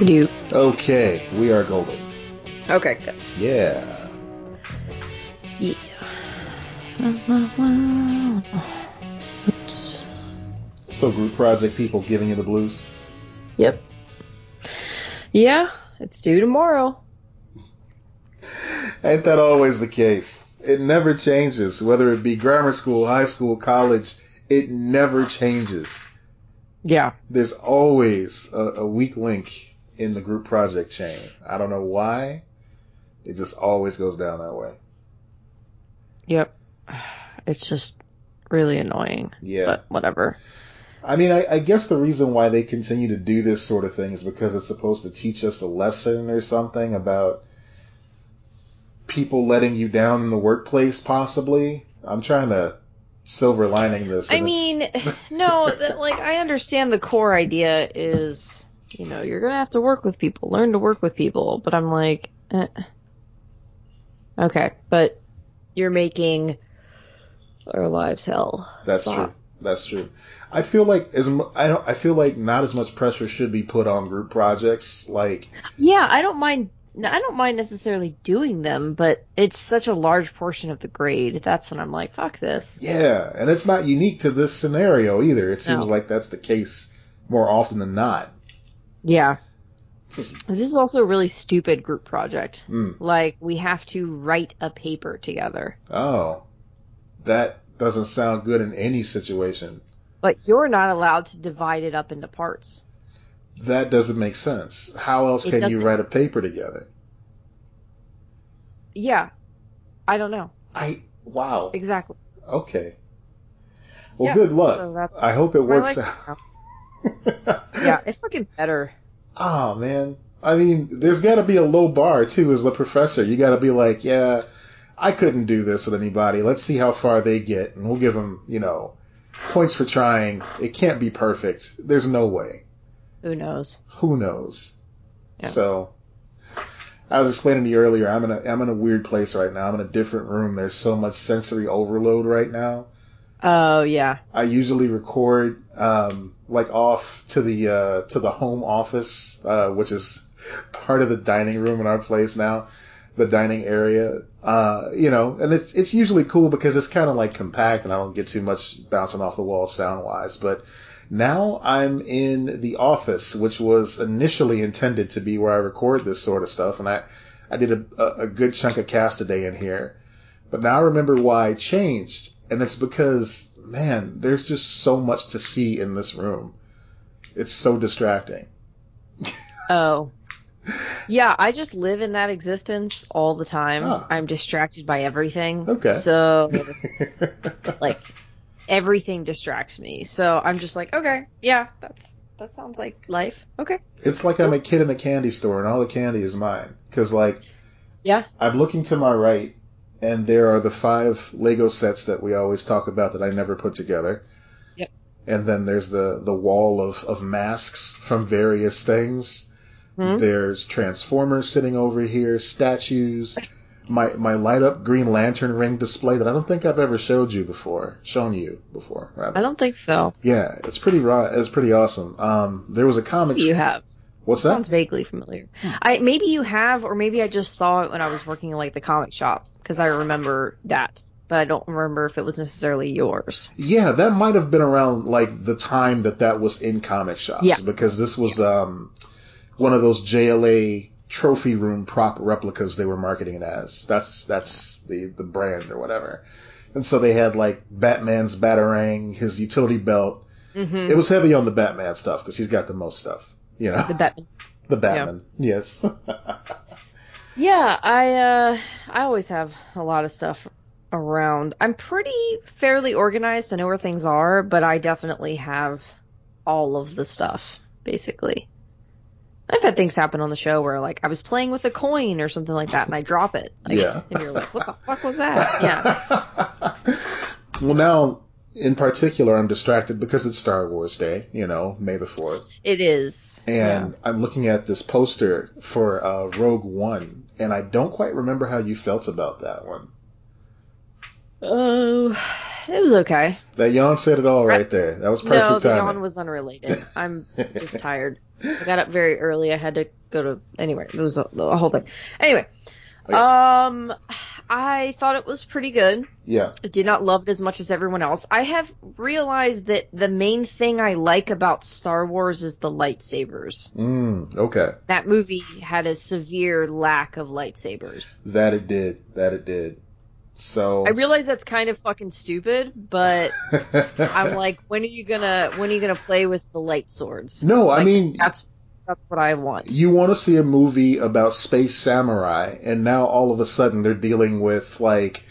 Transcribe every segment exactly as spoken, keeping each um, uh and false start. We do. Okay, we are golden. Okay, good. Yeah. Yeah. Oops. So group project people giving you the blues? Yep. Yeah, it's due tomorrow. Ain't that always the case? It never changes. Whether it be grammar school, high school, college, it never changes. Yeah. There's always a, a weak link in the group project chain. I don't know why. It just always goes down that way. Yep. It's just really annoying. Yeah. But whatever. I mean, I, I guess the reason why they continue to do this sort of thing is because it's supposed to teach us a lesson or something about people letting you down in the workplace, possibly. I'm trying to silver lining this. I mean, no, that, like, I understand the core idea is, you know, you're going to have to work with people, learn to work with people. But I'm like, eh. Okay, but you're making our lives hell. That's Stop. true. That's true. I feel like as I don't. I feel like not as much pressure should be put on group projects. Like, yeah, I don't mind. I don't mind necessarily doing them, but it's such a large portion of the grade. That's when I'm like, fuck this. Yeah, and it's not unique to this scenario either. It seems no. like that's the case more often than not. Yeah. Just, this is also a really stupid group project. Mm. Like, we have to write a paper together. Oh, that doesn't sound good in any situation. But you're not allowed to divide it up into parts. That doesn't make sense. How else it can you write a paper together? Yeah. I don't know. I Wow. Exactly. Okay. Well, yeah, good luck. So I hope it works out. Yeah, it's fucking better. Oh, man. I mean, there's got to be a low bar, too, as the professor. You got to be like, yeah, I couldn't do this with anybody. Let's see how far they get, and we'll give them, you know, points for trying. It can't be perfect. There's no way. Who knows? Who knows? Yeah. So, I was explaining to you earlier, I'm in a I'm in a weird place right now. I'm in a different room. There's so much sensory overload right now. Oh, yeah. I usually record um, like off to the uh, to the home office, uh, which is part of the dining room in our place now, the dining area. Uh, you know, and it's it's usually cool because it's kind of like compact, and I don't get too much bouncing off the wall sound wise, but. Now I'm in the office, which was initially intended to be where I record this sort of stuff, and I, I did a, a good chunk of cast today in here. But now I remember why I changed, and it's because, man, there's just so much to see in this room. It's so distracting. Oh. Yeah, I just live in that existence all the time. Huh. I'm distracted by everything. Okay. So, like... Everything distracts me, so I'm just like, okay, yeah, that's that sounds like life. Okay. It's like I'm a kid in a candy store, and all the candy is mine. Because, like, yeah, I'm looking to my right, and there are the five Lego sets that we always talk about that I never put together. Yep. And then there's the, the wall of, of masks from various things. Hmm? There's Transformers sitting over here, statues... My my light-up Green Lantern ring display that I don't think I've ever showed you before. Shown you before, rather. I don't think so. Yeah, it's pretty raw. It's pretty awesome. Um, there was a comic... Maybe you have. What's that? Sounds vaguely familiar. I Maybe you have, or maybe I just saw it when I was working in, like, the comic shop, because I remember that, but I don't remember if it was necessarily yours. Yeah, that might have been around, like, the time that that was in comic shops, yeah. Because this was yeah. um one of those J L A... Trophy Room prop replicas they were marketing it as. That's that's the, the brand or whatever. And so they had, like, Batman's Batarang, his utility belt. Mm-hmm. It was heavy on the Batman stuff because he's got the most stuff, you know. The Batman. The Batman, yeah. Yes. Yeah, I uh, I always have a lot of stuff around. I'm pretty fairly organized. I know where things are, but I definitely have all of the stuff, basically. I've had things happen on the show where, like, I was playing with a coin or something like that, and I drop it. Like, yeah. And you're like, what the fuck was that? Yeah. Well, now, in particular, I'm distracted because it's Star Wars Day, you know, May the fourth. It is. And yeah. I'm looking at this poster for uh, Rogue One, and I don't quite remember how you felt about that one. Oh, uh, it was okay. That yawn said it all right I, there. That was perfect timing. No, the timing. Yawn was unrelated. I'm just tired. I got up very early. I had to go to anywhere. It was a, a whole thing. Anyway, oh, yeah. um, I thought it was pretty good. Yeah. I did not love it as much as everyone else. I have realized that the main thing I like about Star Wars is the lightsabers. Mm, okay. That movie had a severe lack of lightsabers. That it did. That it did. So I realize that's kind of fucking stupid, but I'm like, when are you gonna when are you gonna play with the light swords? No, like, I mean that's that's what I want. You want to see a movie about space samurai, and now all of a sudden they're dealing with like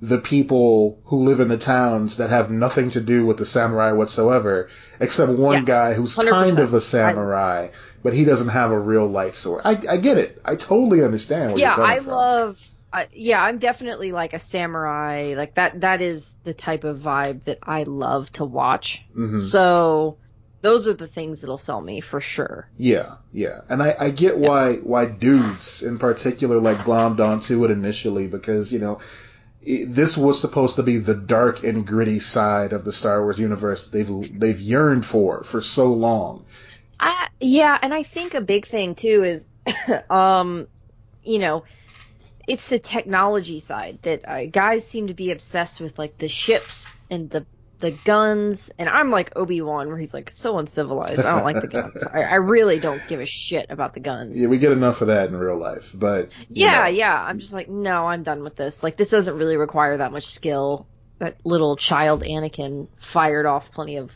the people who live in the towns that have nothing to do with the samurai whatsoever, except one yes, guy who's one hundred percent kind of a samurai, but he doesn't have a real light sword. I, I get it. I totally understand where yeah, you're coming I from. Yeah, I love. Uh, yeah, I'm definitely like a samurai. Like that, that is the type of vibe that I love to watch. Mm-hmm. So those are the things that'll sell me for sure. Yeah, yeah. And I, I get yeah. why why dudes in particular like glommed onto it initially because, you know, it, this was supposed to be the dark and gritty side of the Star Wars universe they've they've yearned for for so long. I, yeah, and I think a big thing too is, um, you know. It's the technology side that uh, guys seem to be obsessed with, like the ships and the the guns. And I'm like Obi-Wan, where he's like so uncivilized. I don't like the guns. I, I really don't give a shit about the guns. Yeah, we get enough of that in real life. But yeah, know. yeah, I'm just like, no, I'm done with this. Like, this doesn't really require that much skill. That little child Anakin fired off plenty of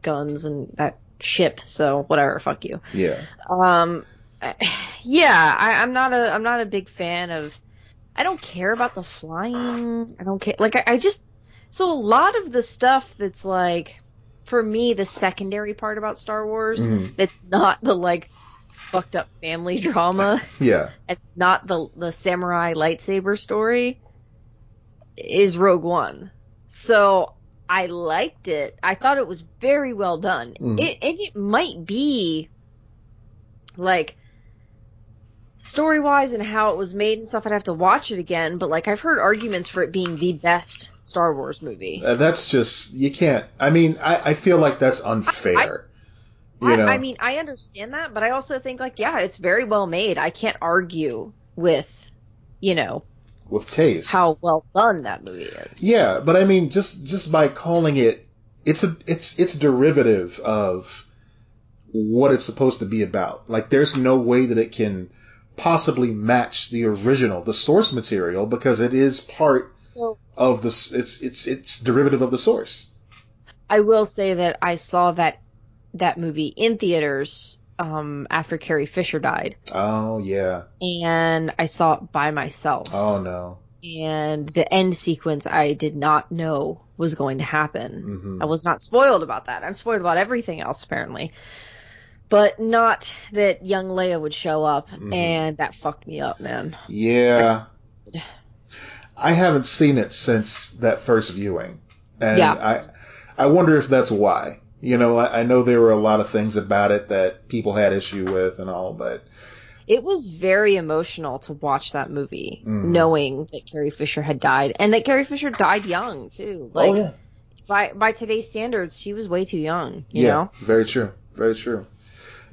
guns and that ship. So whatever, fuck you. Yeah. Um. Yeah, I, I'm not a I'm not a big fan of. I don't care about the flying. I don't care. Like, I, I just... So a lot of the stuff that's, like, for me, the secondary part about Star Wars, mm-hmm. that's not the, like, fucked up family drama. Yeah. It's not the, the samurai lightsaber story, is Rogue One. So I liked it. I thought it was very well done. Mm-hmm. It, and it might be, like... story-wise and how it was made and stuff, I'd have to watch it again, but, like, I've heard arguments for it being the best Star Wars movie. Uh, that's just... You can't... I mean, I, I feel like that's unfair. I, I, you know? I, I mean, I understand that, but I also think, like, yeah, it's very well made. I can't argue with, you know... with taste. How well done that movie is. Yeah, but, I mean, just, just by calling it... It's a it's it's derivative of what it's supposed to be about. Like, there's no way that it can... possibly match the original, the source material, because it is part so, of the it's it's it's derivative of the source. I will say that I saw that that movie in theaters um, after Carrie Fisher died. Oh yeah. And I saw it by myself. Oh no. And the end sequence I did not know was going to happen. Mm-hmm. I was not spoiled about that. I'm spoiled about everything else apparently. But not that young Leia would show up, mm-hmm. and that fucked me up, man. Yeah. I haven't seen it since that first viewing. And yeah. I, I wonder if that's why. You know, I, I know there were a lot of things about it that people had issue with and all, but... It was very emotional to watch that movie, mm-hmm. knowing that Carrie Fisher had died. And that Carrie Fisher died young, too. Like, oh, yeah. By, by today's standards, she was way too young, you yeah, know? Very true. Very true.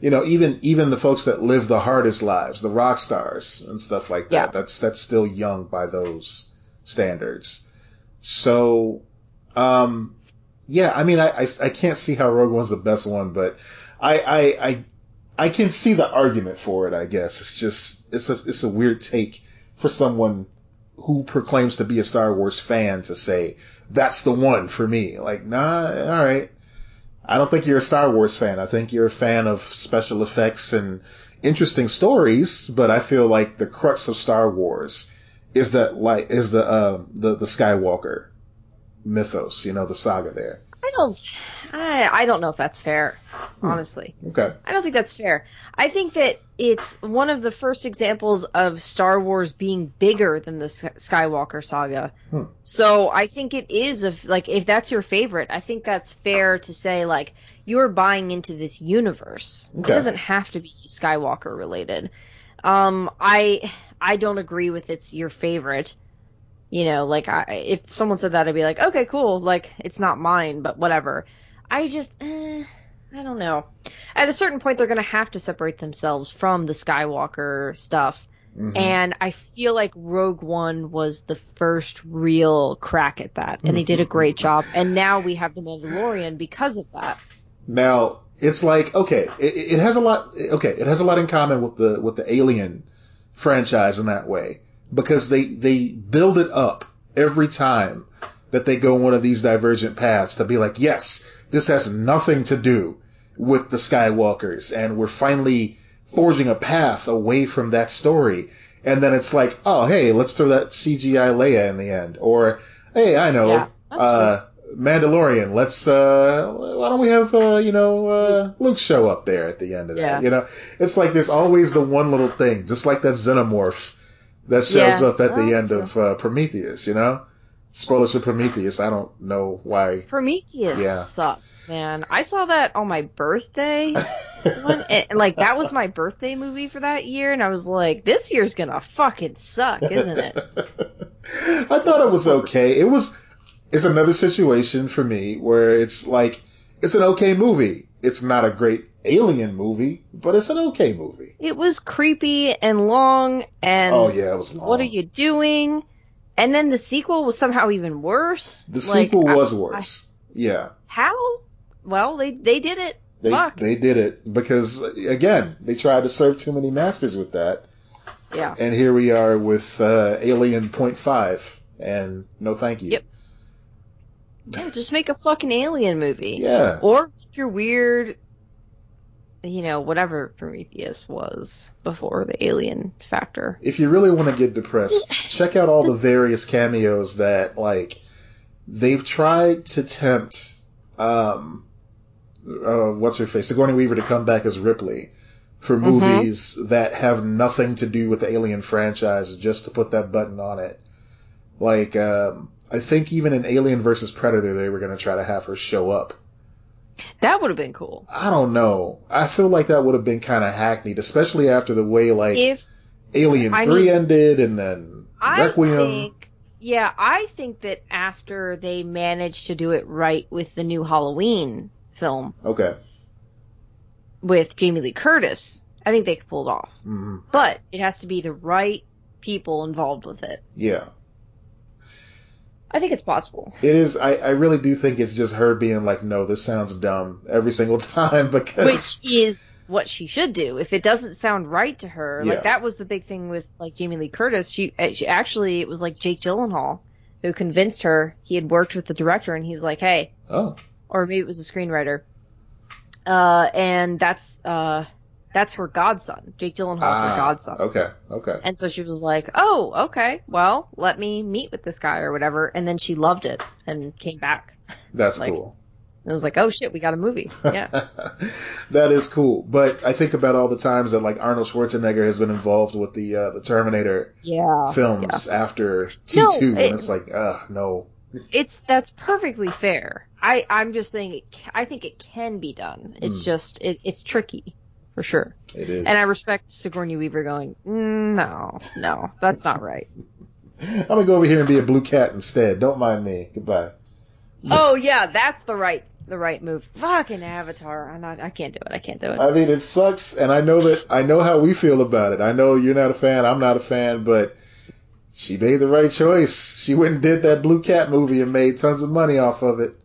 You know, even even the folks that live the hardest lives, the rock stars and stuff like that, yeah. that's that's still young by those standards. So, um, yeah, I mean, I, I, I can't see how Rogue One's the best one, but I I, I I can see the argument for it. I guess it's just it's a it's a weird take for someone who proclaims to be a Star Wars fan to say that's the one for me. Like, nah, all right. I don't think you're a Star Wars fan. I think you're a fan of special effects and interesting stories, but I feel like the crux of Star Wars is that like is the uh, the the Skywalker mythos, you know, the saga there. I don't, I I don't know if that's fair, honestly. Hmm. Okay. I don't think that's fair. I think that it's one of the first examples of Star Wars being bigger than the Skywalker saga. Hmm. So I think it is, if, like, if that's your favorite, I think that's fair to say, like, you're buying into this universe. Okay. It doesn't have to be Skywalker related. Um, I I don't agree with it's your favorite. You know, like, I, if someone said that, I'd be like, okay, cool. Like, it's not mine, but whatever. I just, eh, I don't know. At a certain point, they're going to have to separate themselves from the Skywalker stuff. Mm-hmm. And I feel like Rogue One was the first real crack at that. And mm-hmm. they did a great job. And now we have The Mandalorian because of that. Now, it's like, okay, it, it has a lot, okay, it has a lot in common with the, with the Alien franchise in that way. Because they, they build it up every time that they go one of these divergent paths to be like, yes, this has nothing to do with the Skywalkers, and we're finally forging a path away from that story. And then it's like, oh, hey, let's throw that C G I Leia in the end. Or, hey, I know, yeah, uh, true. Mandalorian, let's, uh, why don't we have, uh, you know, uh, Luke show up there at the end of yeah. that, you know? It's like there's always the one little thing, just like that xenomorph that shows yeah. up at oh, the end true. of uh, Prometheus, you know? Spoilers for Prometheus, I don't know why. Prometheus yeah. sucked. Man, I saw that on my birthday. One, and, like, that was my birthday movie for that year, and I was like, this year's gonna fucking suck, isn't it? I thought it was okay. It was, it's another situation for me where it's like, it's an okay movie. It's not a great Alien movie, but it's an okay movie. It was creepy and long, and oh, yeah, it was long. What are you doing? And then the sequel was somehow even worse. The like, sequel was I, worse. I, yeah. How? Well, they, they did it. They, Fuck. They did it because, again, they tried to serve too many masters with that. Yeah. And here we are with uh, Alien point five, and no thank you. Yep. Yeah, just make a fucking Alien movie. Yeah. Or your weird, you know, whatever Prometheus was before the Alien factor. If you really want to get depressed, check out all this... the various cameos that, like, they've tried to tempt... Um, uh, what's her face? Sigourney Weaver to come back as Ripley for movies mm-hmm. that have nothing to do with the Alien franchise, just to put that button on it. Like, um, I think even in Alien versus Predator, they were going to try to have her show up. That would have been cool. I don't know. I feel like that would have been kind of hackneyed, especially after the way, like, if, Alien I three mean, ended and then I Requiem. Think... Yeah, I think that after they managed to do it right with the new Halloween film. Okay. With Jamie Lee Curtis, I think they pulled off. Mm-hmm. But it has to be the right people involved with it. Yeah. I think it's possible. It is. I, I really do think it's just her being like, no, this sounds dumb every single time. because Which is what she should do. If it doesn't sound right to her, yeah. like that was the big thing with like Jamie Lee Curtis. She, she actually, it was like Jake Gyllenhaal who convinced her. He had worked with the director, and he's like, hey, oh, or maybe it was a screenwriter, uh, and that's uh, that's her godson. Jake Gyllenhaal's ah, her godson. Okay, okay. And so she was like, oh, okay, well, let me meet with this guy or whatever, and then she loved it and came back. That's like, cool. It was like, oh, shit, we got a movie. Yeah. That is cool. But I think about all the times that, like, Arnold Schwarzenegger has been involved with the uh, the Terminator yeah, films yeah. after T two. No, it, and it's like, ugh, no. It's That's perfectly fair. I, I'm just saying it, I think it can be done. It's mm. just it, it's tricky, for sure. It is. And I respect Sigourney Weaver going, mm, no, no, that's not right. I'm going to go over here and be a blue cat instead. Don't mind me. Goodbye. Oh, yeah, that's the right the right move. Fucking Avatar. I'm not, I can't do it. I can't do it. I mean, it sucks, and I know that I know how we feel about it. I know you're not a fan. I'm not a fan, but she made the right choice. She went and did that Blue Cat movie and made tons of money off of it.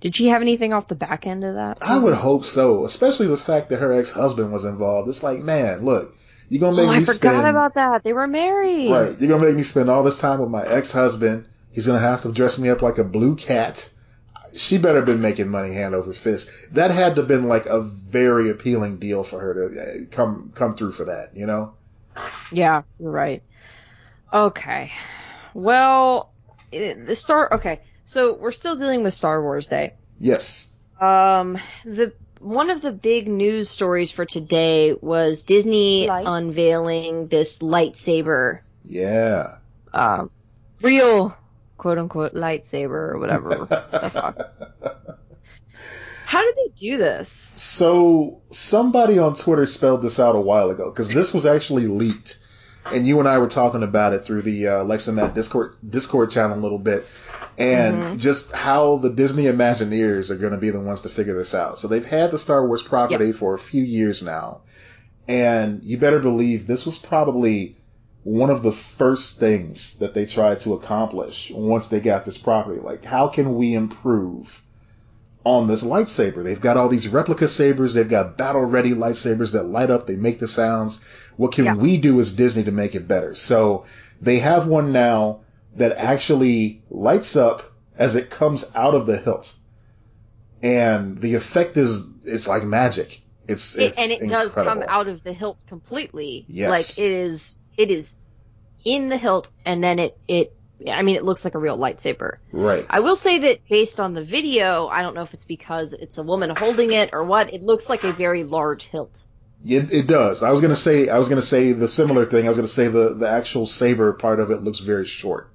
Did she have anything off the back end of that? I would hope so, especially the fact that her ex-husband was involved. It's like, man, look, you're going to make oh, me I spend... I forgot about that. They were married. Right. You're going to make me spend all this time with my ex-husband. He's going to have to dress me up like a blue cat. She better have been making money hand over fist. That had to have been, like, a very appealing deal for her to come come through for that, you know? Yeah, you're right. Okay. Well, the Star... Okay, so we're still dealing with Star Wars Day. Yes. Um, the one of the big news stories for today was Disney Light. unveiling this lightsaber. Yeah. Um, real... quote unquote lightsaber or whatever the fuck. How did they do this? So somebody on Twitter spelled this out a while ago because this was actually leaked and you and I were talking about it through the uh, Lex and Matt Discord Discord channel a little bit, and mm-hmm. just how the Disney Imagineers are going to be the ones to figure this out. So they've had the Star Wars property yep. for a few years now, and you better believe this was probably one of the first things that they tried to accomplish once they got this property. Like, how can we improve on this lightsaber? They've got all these replica sabers. They've got battle-ready lightsabers that light up. They make the sounds. What can yeah. we do as Disney to make it better? So they have one now that actually lights up as it comes out of the hilt. And the effect is, it's like magic. It's, it's it, And it incredible. Does come out of the hilt completely. Yes. Like, it is... It is in the hilt, and then it, it, I mean, it looks like a real lightsaber. Right. I will say that based on the video, I don't know if it's because it's a woman holding it or what, it looks like a very large hilt. It, it does. I was going to say, I was going to say the similar thing. I was going to say the, the actual saber part of it looks very short.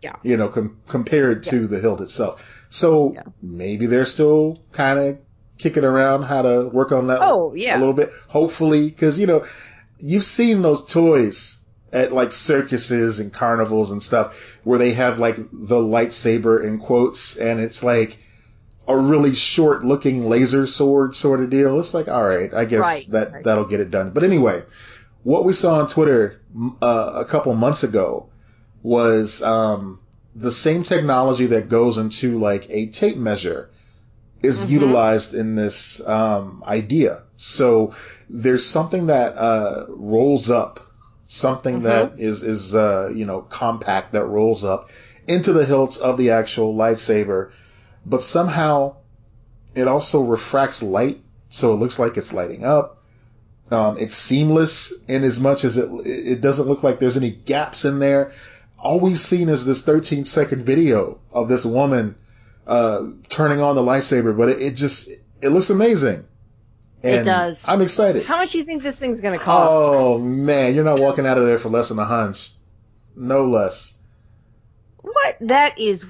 Yeah. You know, com- compared to yeah. the hilt itself. So yeah. maybe they're still kind of kicking around how to work on that oh, yeah. a little bit. Hopefully, because, you know, you've seen those toys at, like, circuses and carnivals and stuff where they have, like, the lightsaber in quotes, and it's, like, a really short-looking laser sword sort of deal. It's like, all right, I guess right, that, right. that'll get it done. But anyway, what we saw on Twitter uh, a couple months ago was um, the same technology that goes into, like, a tape measure is mm-hmm. utilized in this um, idea. So there's something that uh, rolls up, something mm-hmm. that is, is uh, you know, compact that rolls up into the hilts of the actual lightsaber, but somehow it also refracts light, so it looks like it's lighting up. Um, it's seamless in as much as it, it doesn't look like there's any gaps in there. All we've seen is this thirteen second video of this woman uh, turning on the lightsaber, but it, it just, it looks amazing. And it does. I'm excited. How much do you think this thing's going to cost? Oh, man. You're not walking out of there for less than a hunch. No less. What? That is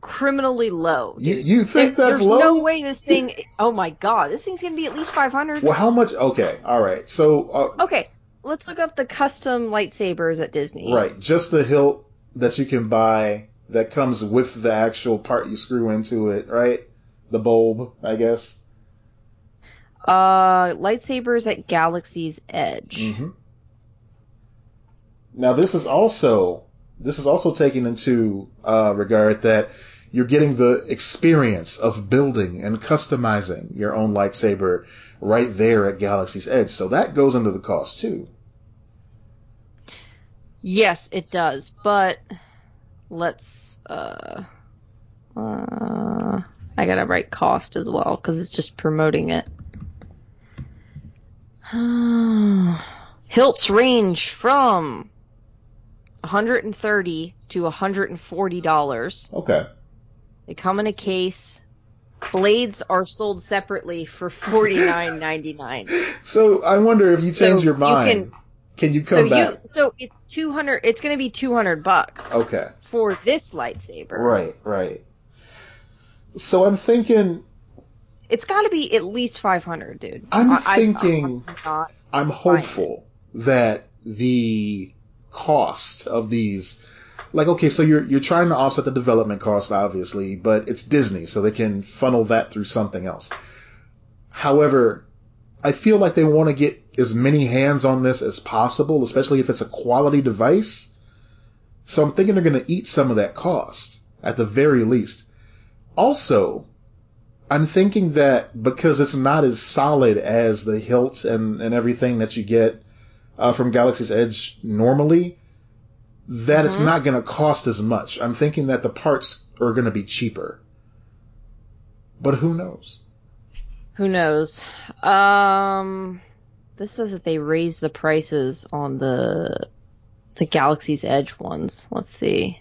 criminally low. You, you think there, that's there's low? There's no way this thing... Oh, my God. This thing's going to be at least five hundred dollars. Well, how much... Okay. All right. So... Uh, okay. Let's look up the custom lightsabers at Disney. Right. Just the hilt that you can buy that comes with the actual part you screw into it, right? The bulb, I guess. Uh, lightsabers at Galaxy's Edge. Mm-hmm. Now this is also this is also taken into uh, regard that you're getting the experience of building and customizing your own lightsaber right there at Galaxy's Edge. So that goes into the cost too. Yes, it does. But let's uh, uh I gotta write cost as well because it's just promoting it. Hilts range from one hundred thirty dollars to one hundred forty dollars. Okay. They come in a case. Blades are sold separately for forty-nine ninety-nine. So I wonder if you change so your mind, you can, can you come so back? You, so it's two hundred dollars. It's going to be two hundred bucks. Okay. For this lightsaber. Right, right. So I'm thinking... It's got to be at least five hundred, dude. I'm thinking, I, I, I'm, I'm hopeful that the cost of these, like, okay, so you're you're trying to offset the development cost, obviously, but it's Disney, so they can funnel that through something else. However, I feel like they want to get as many hands on this as possible, especially if it's a quality device. So I'm thinking they're going to eat some of that cost, at the very least. Also... I'm thinking that because it's not as solid as the hilt and, and everything that you get uh, from Galaxy's Edge normally, that mm-hmm. it's not going to cost as much. I'm thinking that the parts are going to be cheaper. But who knows? Who knows? Um, this says that they raised the prices on the the Galaxy's Edge ones. Let's see.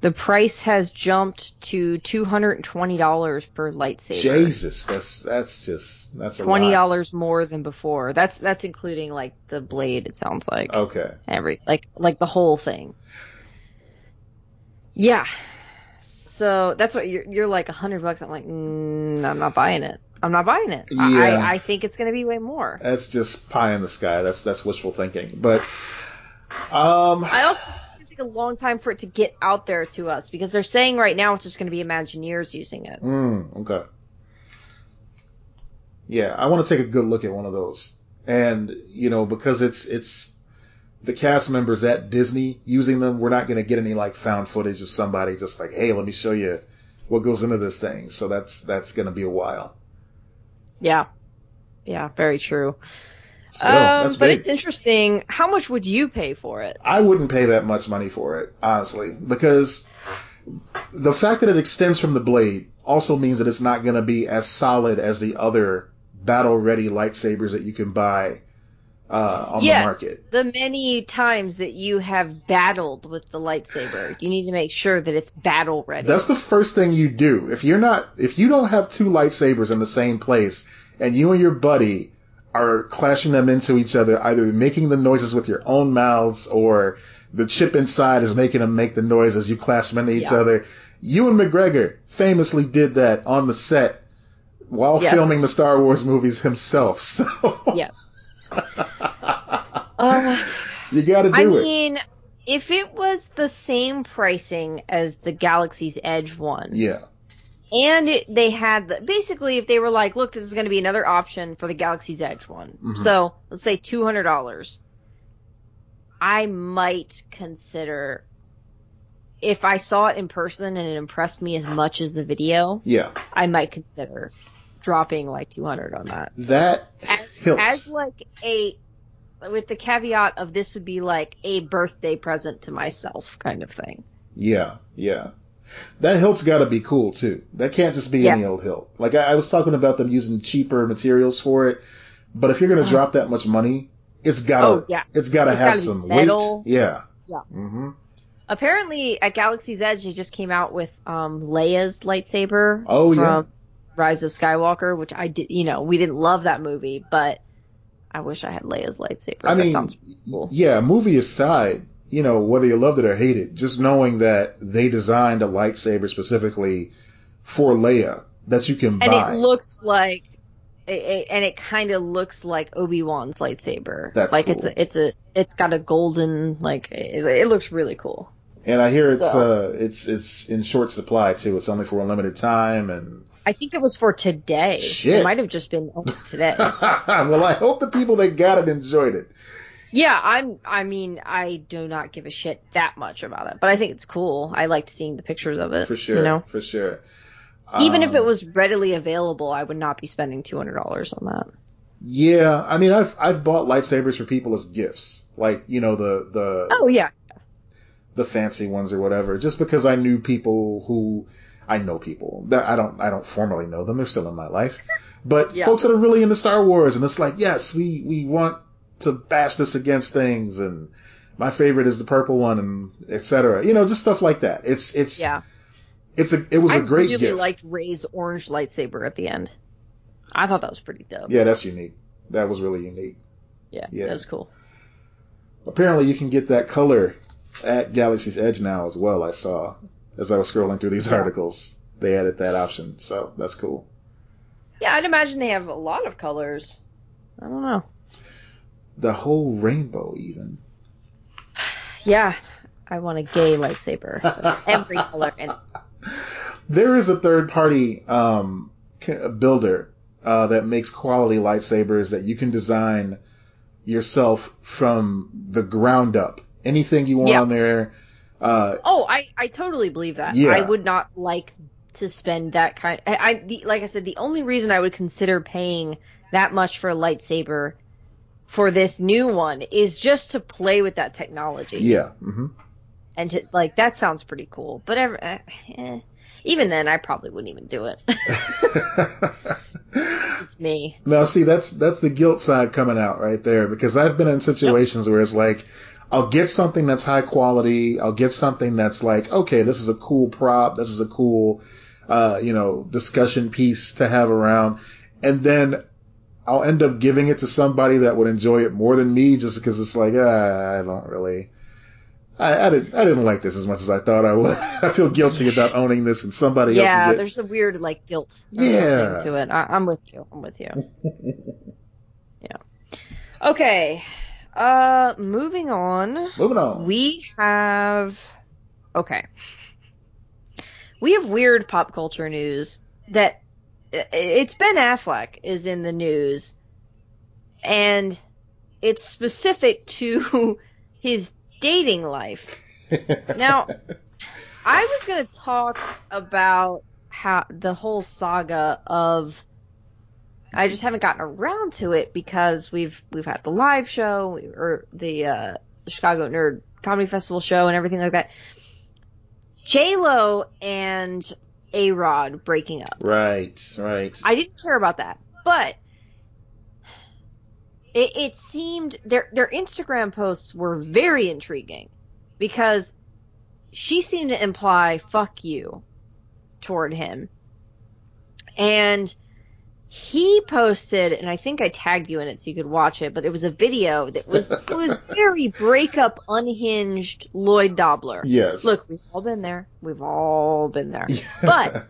The price has jumped to two hundred twenty dollars per lightsaber. Jesus, that's that's just that's a lot. twenty dollars more than before. That's that's including like the blade. It sounds like okay, every like like the whole thing. Yeah, so that's what you're you're like a hundred bucks. I'm like, mm, I'm not buying it. I'm not buying it. Yeah. I, I think it's going to be way more. That's just pie in the sky. That's that's wishful thinking. But um, I also think it's going to take a long time for it to get out there to us, because they're saying right now it's just going to be Imagineers using it. Mm, okay. Yeah, I want to take a good look at one of those. And, you know, because it's it's the cast members at Disney using them, we're not going to get any, like, found footage of somebody just like, hey, let me show you what goes into this thing. So that's that's going to be a while. Yeah. Yeah, very true. So, um, that's but big. It's interesting. How much would you pay for it? I wouldn't pay that much money for it, honestly, because the fact that it extends from the blade also means that it's not going to be as solid as the other battle-ready lightsabers that you can buy uh, on yes, the market. Yes, the many times that you have battled with the lightsaber, you need to make sure that it's battle-ready. That's the first thing you do. If you're not, if you don't have two lightsabers in the same place, and you and your buddy are clashing them into each other, either making the noises with your own mouths, or the chip inside is making them make the noise as you clash them into each yeah. other. Ewan McGregor famously did that on the set while yes. filming the Star Wars movies himself. So yes. uh, you got to do I it. I mean, if it was the same pricing as the Galaxy's Edge one. Yeah. And it, they had the, basically if they were like, look, this is going to be another option for the Galaxy's Edge one. Mm-hmm. So let's say two hundred dollars. I might consider, if I saw it in person and it impressed me as much as the video, yeah, I might consider dropping like two hundred on that. That as, as like a, with the caveat of this would be like a birthday present to myself kind of thing. Yeah, yeah. That hilt's got to be cool too. That can't just be yeah. any old hilt. Like I, I was talking about them using cheaper materials for it, but if you're gonna uh, drop that much money, it's gotta oh, yeah. it's gotta it's have gotta some metal. weight. Yeah. Yeah. Mm-hmm. Apparently, at Galaxy's Edge, they just came out with um, Leia's lightsaber oh, from yeah. Rise of Skywalker, which I did. You know, we didn't love that movie, but I wish I had Leia's lightsaber. I that mean, sounds cool. Yeah, movie aside, you know, whether you loved it or hated, just knowing that they designed a lightsaber specifically for Leia that you can and buy, and it looks like, it, it, and it kind of looks like Obi-Wan's lightsaber. That's like cool. it's a, it's a it's got a golden like it, it looks really cool. And I hear it's so, uh it's it's in short supply too. It's only for a limited time, and I think it was for today. Shit. It might have just been today. Well, I hope the people that got it enjoyed it. Yeah, I'm I mean, I do not give a shit that much about it, but I think it's cool. I liked seeing the pictures of it. For sure. You know? For sure. Even um, if it was readily available, I would not be spending two hundred dollars on that. Yeah, I mean, I've I've bought lightsabers for people as gifts. Like, you know, the the Oh yeah. the fancy ones or whatever, just because I knew people who I know people that I don't I don't formally know them, they're still in my life. But yeah. folks that are really into Star Wars, and it's like, yes, we we want to bash this against things, and my favorite is the purple one, and et cetera. You know, just stuff like that. It's it's yeah. it's a it was I a great really gift. I really liked Rey's orange lightsaber at the end. I thought that was pretty dope. Yeah, that's unique. That was really unique. Yeah, yeah. That was cool. Apparently you can get that color at Galaxy's Edge now as well, I saw. As I was scrolling through these yeah. articles, they added that option, so that's cool. Yeah, I'd imagine they have a lot of colors. I don't know. The whole rainbow, even. Yeah, I want a gay lightsaber. Every color. And there is a third-party um, builder uh, that makes quality lightsabers that you can design yourself from the ground up. Anything you want yeah. on there. Uh, oh, I, I totally believe that. Yeah. I would not like to spend that kind. I, I the, like I said, the only reason I would consider paying that much for a lightsaber for this new one is just to play with that technology. Yeah. Mm-hmm. And to, like, that sounds pretty cool. But ever, eh, eh, even then, I probably wouldn't even do it. It's me. Now, see, that's that's the guilt side coming out right there, because I've been in situations yep. where it's like, I'll get something that's high quality. I'll get something that's like, okay, this is a cool prop. This is a cool, uh, you know, discussion piece to have around. And then I'll end up giving it to somebody that would enjoy it more than me, just because it's like, ah, I don't really, I, I didn't I didn't like this as much as I thought I would. I feel guilty about owning this and somebody yeah, else. Yeah, there's a weird like guilt yeah. to it. I, I'm with you. I'm with you. yeah. Okay. Uh, moving on. Moving on. We have okay. We have weird pop culture news that it's Ben Affleck is in the news, and it's specific to his dating life. Now, I was going to talk about how the whole saga of, I just haven't gotten around to it because we've we've had the live show or the uh, Chicago Nerd Comedy Festival show and everything like that. J-Lo and A-Rod breaking up. Right, right. I didn't care about that, but It, it seemed their their Instagram posts were very intriguing because she seemed to imply "fuck you" toward him, and he posted, and I think I tagged you in it so you could watch it. But it was a video that was it was very breakup unhinged Lloyd Dobler. Yes, look, we've all been there. We've all been there. But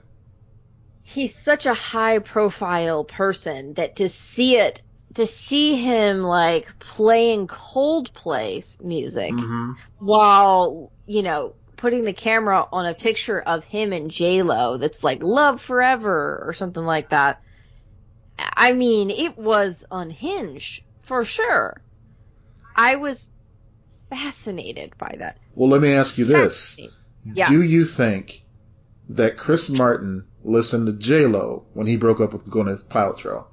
he's such a high profile person that to see it. To see him, like, playing Coldplay music mm-hmm. while, you know, putting the camera on a picture of him and J-Lo that's like, love forever or something like that. I mean, it was unhinged, for sure. I was fascinated by that. Well, let me ask you this. Yeah. Do you think that Chris Martin listened to J-Lo when he broke up with Gwyneth Paltrow?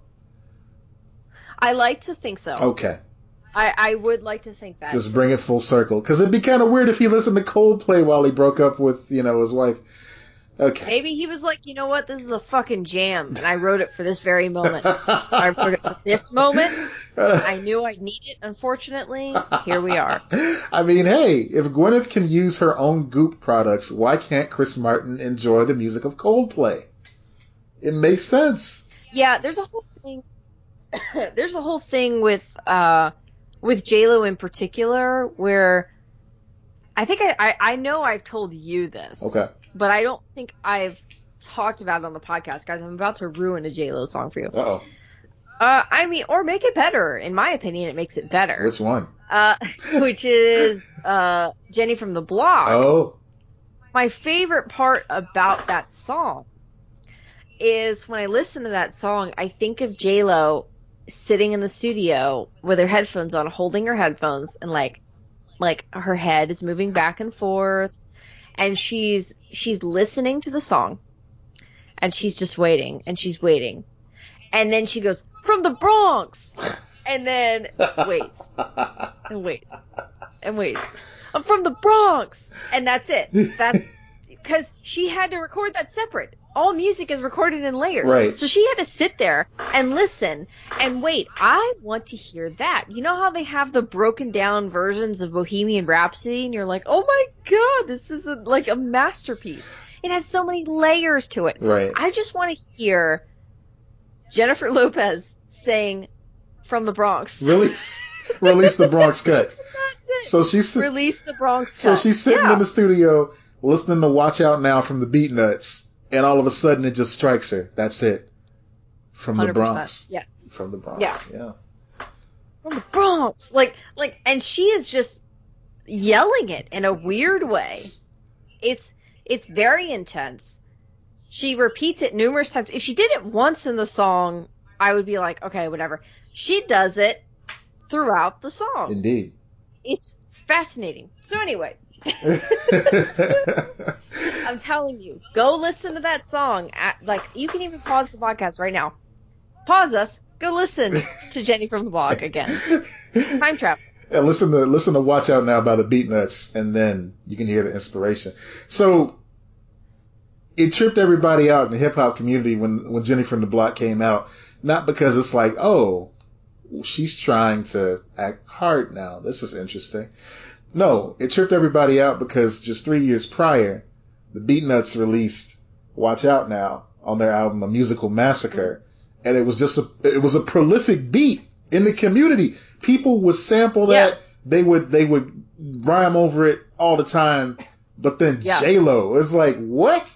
I like to think so. Okay. I, I would like to think that. Just bring it full circle. Because it'd be kind of weird if he listened to Coldplay while he broke up with, you know, his wife. Okay. Maybe he was like, you know what? This is a fucking jam. And I wrote it for this very moment. I wrote it for this moment. I knew I'd need it, unfortunately. Here we are. I mean, hey, if Gwyneth can use her own Goop products, why can't Chris Martin enjoy the music of Coldplay? It makes sense. Yeah, there's a whole thing. There's a whole thing with uh, with J-Lo in particular where I think I, I, I know I've told you this. Okay. But I don't think I've talked about it on the podcast. Guys, I'm about to ruin a J-Lo song for you. Uh-oh. Uh, I mean, or make it better. In my opinion, it makes it better. Which one? Uh, which is uh, Jenny from the Block. Oh. My favorite part about that song is when I listen to that song, I think of J-Lo sitting in the studio with her headphones on, holding her headphones, and like, like her head is moving back and forth, and she's she's listening to the song, and she's just waiting, and she's waiting, and then she goes from the Bronx, and then waits and waits and waits. I'm from the Bronx, and that's it. That's because she had to record that separate. All music is recorded in layers. Right. So she had to sit there and listen and wait. I want to hear that. You know how they have the broken down versions of Bohemian Rhapsody and you're like, oh my God, this is a, like a masterpiece. It has so many layers to it. Right. I just want to hear Jennifer Lopez saying from the Bronx. Release, release the Bronx cut. That's it. So she's, release the Bronx cut. So she's sitting yeah. in the studio listening to Watch Out Now from the Beat Nuts. And all of a sudden, it just strikes her. That's it. From the Bronx. Yes. From the Bronx. Yeah. yeah. From the Bronx. Like, like, and she is just yelling it in a weird way. It's, it's very intense. She repeats it numerous times. If she did it once in the song, I would be like, okay, whatever. She does it throughout the song. Indeed. It's fascinating. So anyway. I'm telling you, go listen to that song. At, like, you can even pause the podcast right now. Pause us. Go listen to Jenny from the Block again. Time travel. Yeah, listen to listen to Watch Out Now by the Beat Nuts, and then you can hear the inspiration. So it tripped everybody out in the hip hop community when when Jenny from the Block came out. Not because it's like, oh, she's trying to act hard now. This is interesting. No, it tripped everybody out because just three years prior, the Beat Nuts released Watch Out Now on their album, A Musical Massacre. And it was just a, it was a prolific beat in the community. People would sample that. Yeah. they would they would rhyme over it all the time, but then yeah. J-Lo is like, what?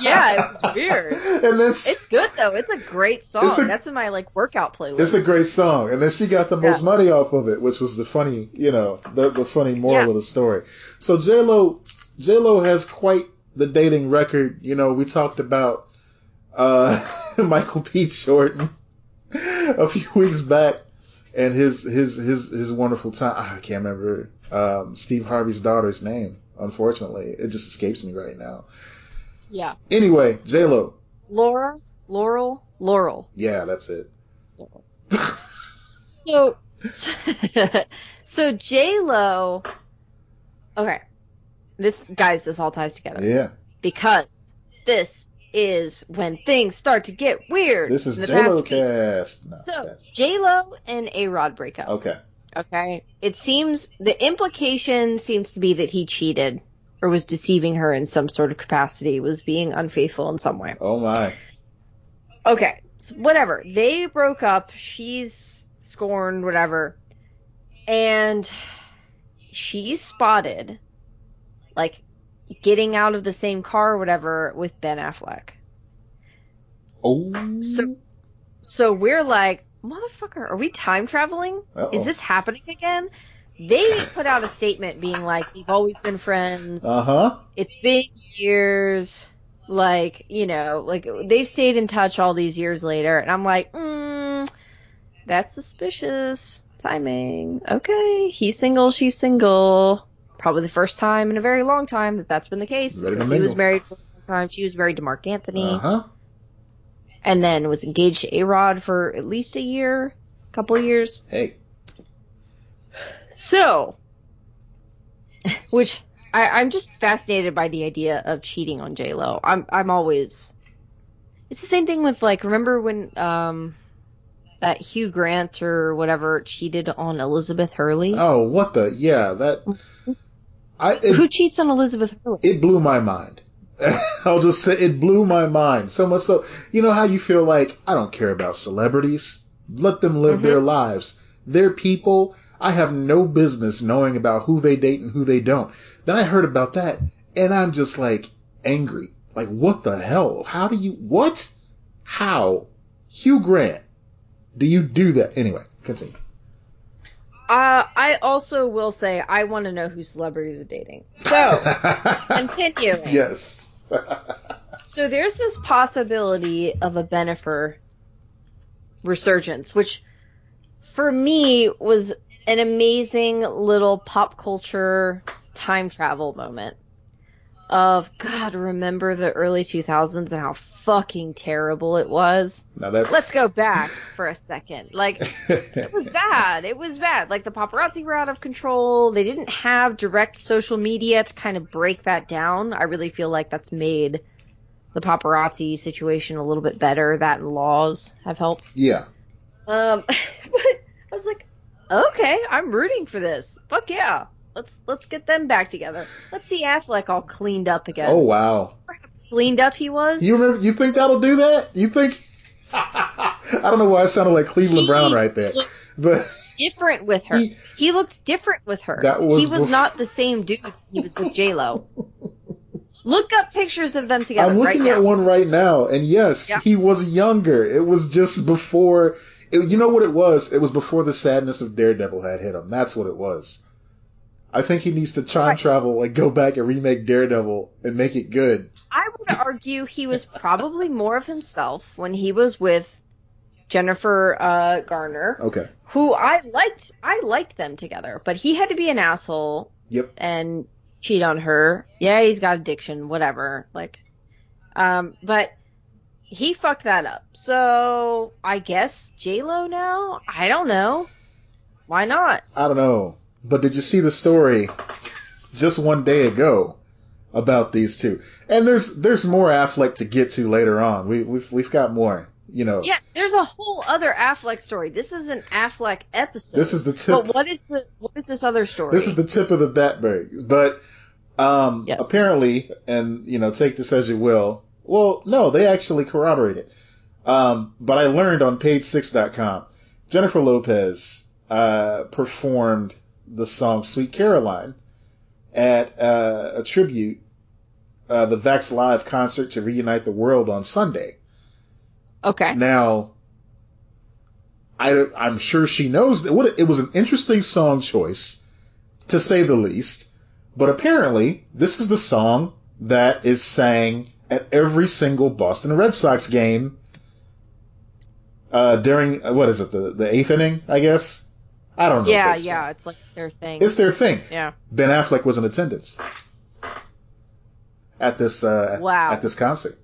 Yeah, it was weird. And then she, it's good though. It's a great song. A, That's in my like workout playlist. It's a great song. And then she got the yeah. most money off of it, which was the funny, you know, the the funny moral yeah. of the story. So J-Lo, J-Lo has quite the dating record. You know, we talked about uh, Michael B. Jordan a few weeks back and his his his his wonderful time. I can't remember um, Steve Harvey's daughter's name. Unfortunately, it just escapes me right now. Yeah. Anyway, J-Lo. Laura, Laurel, Laurel. Yeah, that's it. so, so J-Lo. Okay, this guys, this all ties together. Yeah. Because this is when things start to get weird. This is J-Lo cast. No, so J-Lo and A-Rod break up. Okay. Okay. It seems the implication seems to be that he cheated. Or was deceiving her in some sort of capacity, was being unfaithful in some way. Oh, my. Okay, so whatever. They broke up. She's scorned, whatever. And she's spotted, like, getting out of the same car or whatever with Ben Affleck. Oh. So, so we're like, motherfucker, are we time traveling? Uh-oh. Is this happening again? They put out a statement being like, we've always been friends. Uh-huh. It's been years. Like, you know, like they've stayed in touch all these years later. And I'm like, mm, that's suspicious timing. Okay. He's single. She's single. Probably the first time in a very long time that that's been the case. He was married for a long time. She was married to Mark Anthony. Uh-huh. And then was engaged to A-Rod for at least a year, a couple of years. Hey. So, which I, I'm just fascinated by the idea of cheating on J-Lo. I'm I'm always. It's the same thing with like, remember when um that Hugh Grant or whatever cheated on Elizabeth Hurley? Oh, what the yeah that. I it, who cheats on Elizabeth Hurley? It blew my mind. I'll just say it blew my mind so much so. You know how you feel like I don't care about celebrities. Let them live mm-hmm. their lives. They're people. I have no business knowing about who they date and who they don't. Then I heard about that, and I'm just, like, angry. Like, what the hell? How do you... What? How? Hugh Grant, do you do that? Anyway, continue. Uh, I also will say I want to know who celebrities are dating. So, continuing. Yes. So there's this possibility of a Bennifer resurgence, which, for me, was... an amazing little pop culture time travel moment of, God, remember the early two thousands and how fucking terrible it was? Now that's... Let's go back for a second. Like, it was bad. It was bad. Like, the paparazzi were out of control. They didn't have direct social media to kind of break that down. I really feel like that's made the paparazzi situation a little bit better. That and laws have helped. Yeah. Um, but I was like, okay, I'm rooting for this. Fuck yeah. Let's let's get them back together. Let's see Affleck all cleaned up again. Oh, wow. Remember how cleaned up he was? You remember? You think that'll do that? You think? I don't know why I sounded like Cleveland he Brown right there. But different with her. He, he looked different with her. That was he was before. Not the same dude he was with J-Lo. Look up pictures of them together. I'm looking right at now. one right now, and yes, yeah. he was younger. It was just before... It, you know what it was? It was before the sadness of Daredevil had hit him. That's what it was. I think he needs to time right. travel, like go back and remake Daredevil and make it good. I would argue he was probably more of himself when he was with Jennifer uh, Garner. Okay. Who I liked. I liked them together, but he had to be an asshole. Yep. And cheat on her. Yeah, he's got addiction, whatever. Like, um, but. He fucked that up. So, I guess J-Lo now? I don't know. Why not? I don't know. But did you see the story just one day ago about these two? And there's there's more Affleck to get to later on. We, we've we've got more, you know. Yes, there's a whole other Affleck story. This is an Affleck episode. This is the tip. But what is the what is this other story? This is the tip of the Batberg. But um, yes. apparently, and you know, take this as you will. Well, no, they actually corroborate it. Um, but I learned on page six dot com, Jennifer Lopez uh, performed the song Sweet Caroline at uh, a tribute, uh, the Vax Live concert to reunite the world on Sunday. Okay. Now, I, I'm sure she knows that what, it was an interesting song choice, to say the least, but apparently this is the song that is sang at every single Boston Red Sox game uh, during, what is it, the, the eighth inning, I guess? I don't know. Yeah, yeah, it's like their thing. It's their thing. Yeah. Ben Affleck was in attendance at this uh, wow. at this concert.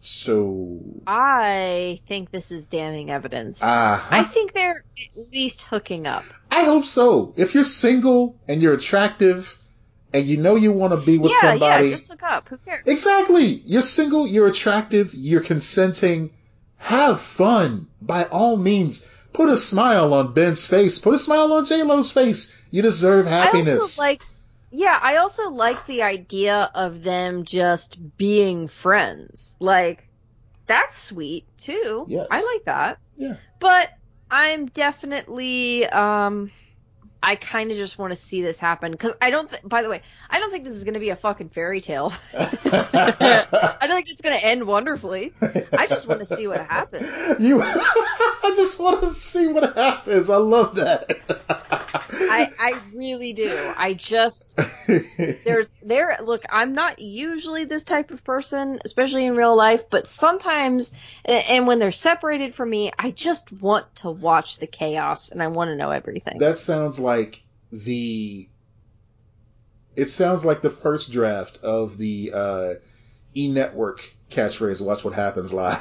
So I think this is damning evidence. Uh-huh. I think they're at least hooking up. I hope so. If you're single and you're attractive and you know you want to be with yeah, somebody, yeah, just hook up. Who cares? Exactly. You're single. You're attractive. You're consenting. Have fun by all means. Put a smile on Ben's face. Put a smile on J-Lo's face. You deserve happiness. I also like, yeah, I also like the idea of them just being friends. Like, that's sweet, too. Yes. I like that. Yeah. But I'm definitely, um, I kind of just want to see this happen. Because I don't, th- by the way, I don't think this is going to be a fucking fairy tale. I don't think it's going to end wonderfully. I just want to see what happens. You, I just want to see what happens. I love that. I, I really do. I just, there's, there, look, I'm not usually this type of person, especially in real life, but sometimes, and when they're separated from me, I just want to watch the chaos and I want to know everything. That sounds like. Like the, it sounds like the first draft of the uh, E-Network catchphrase, watch what happens live.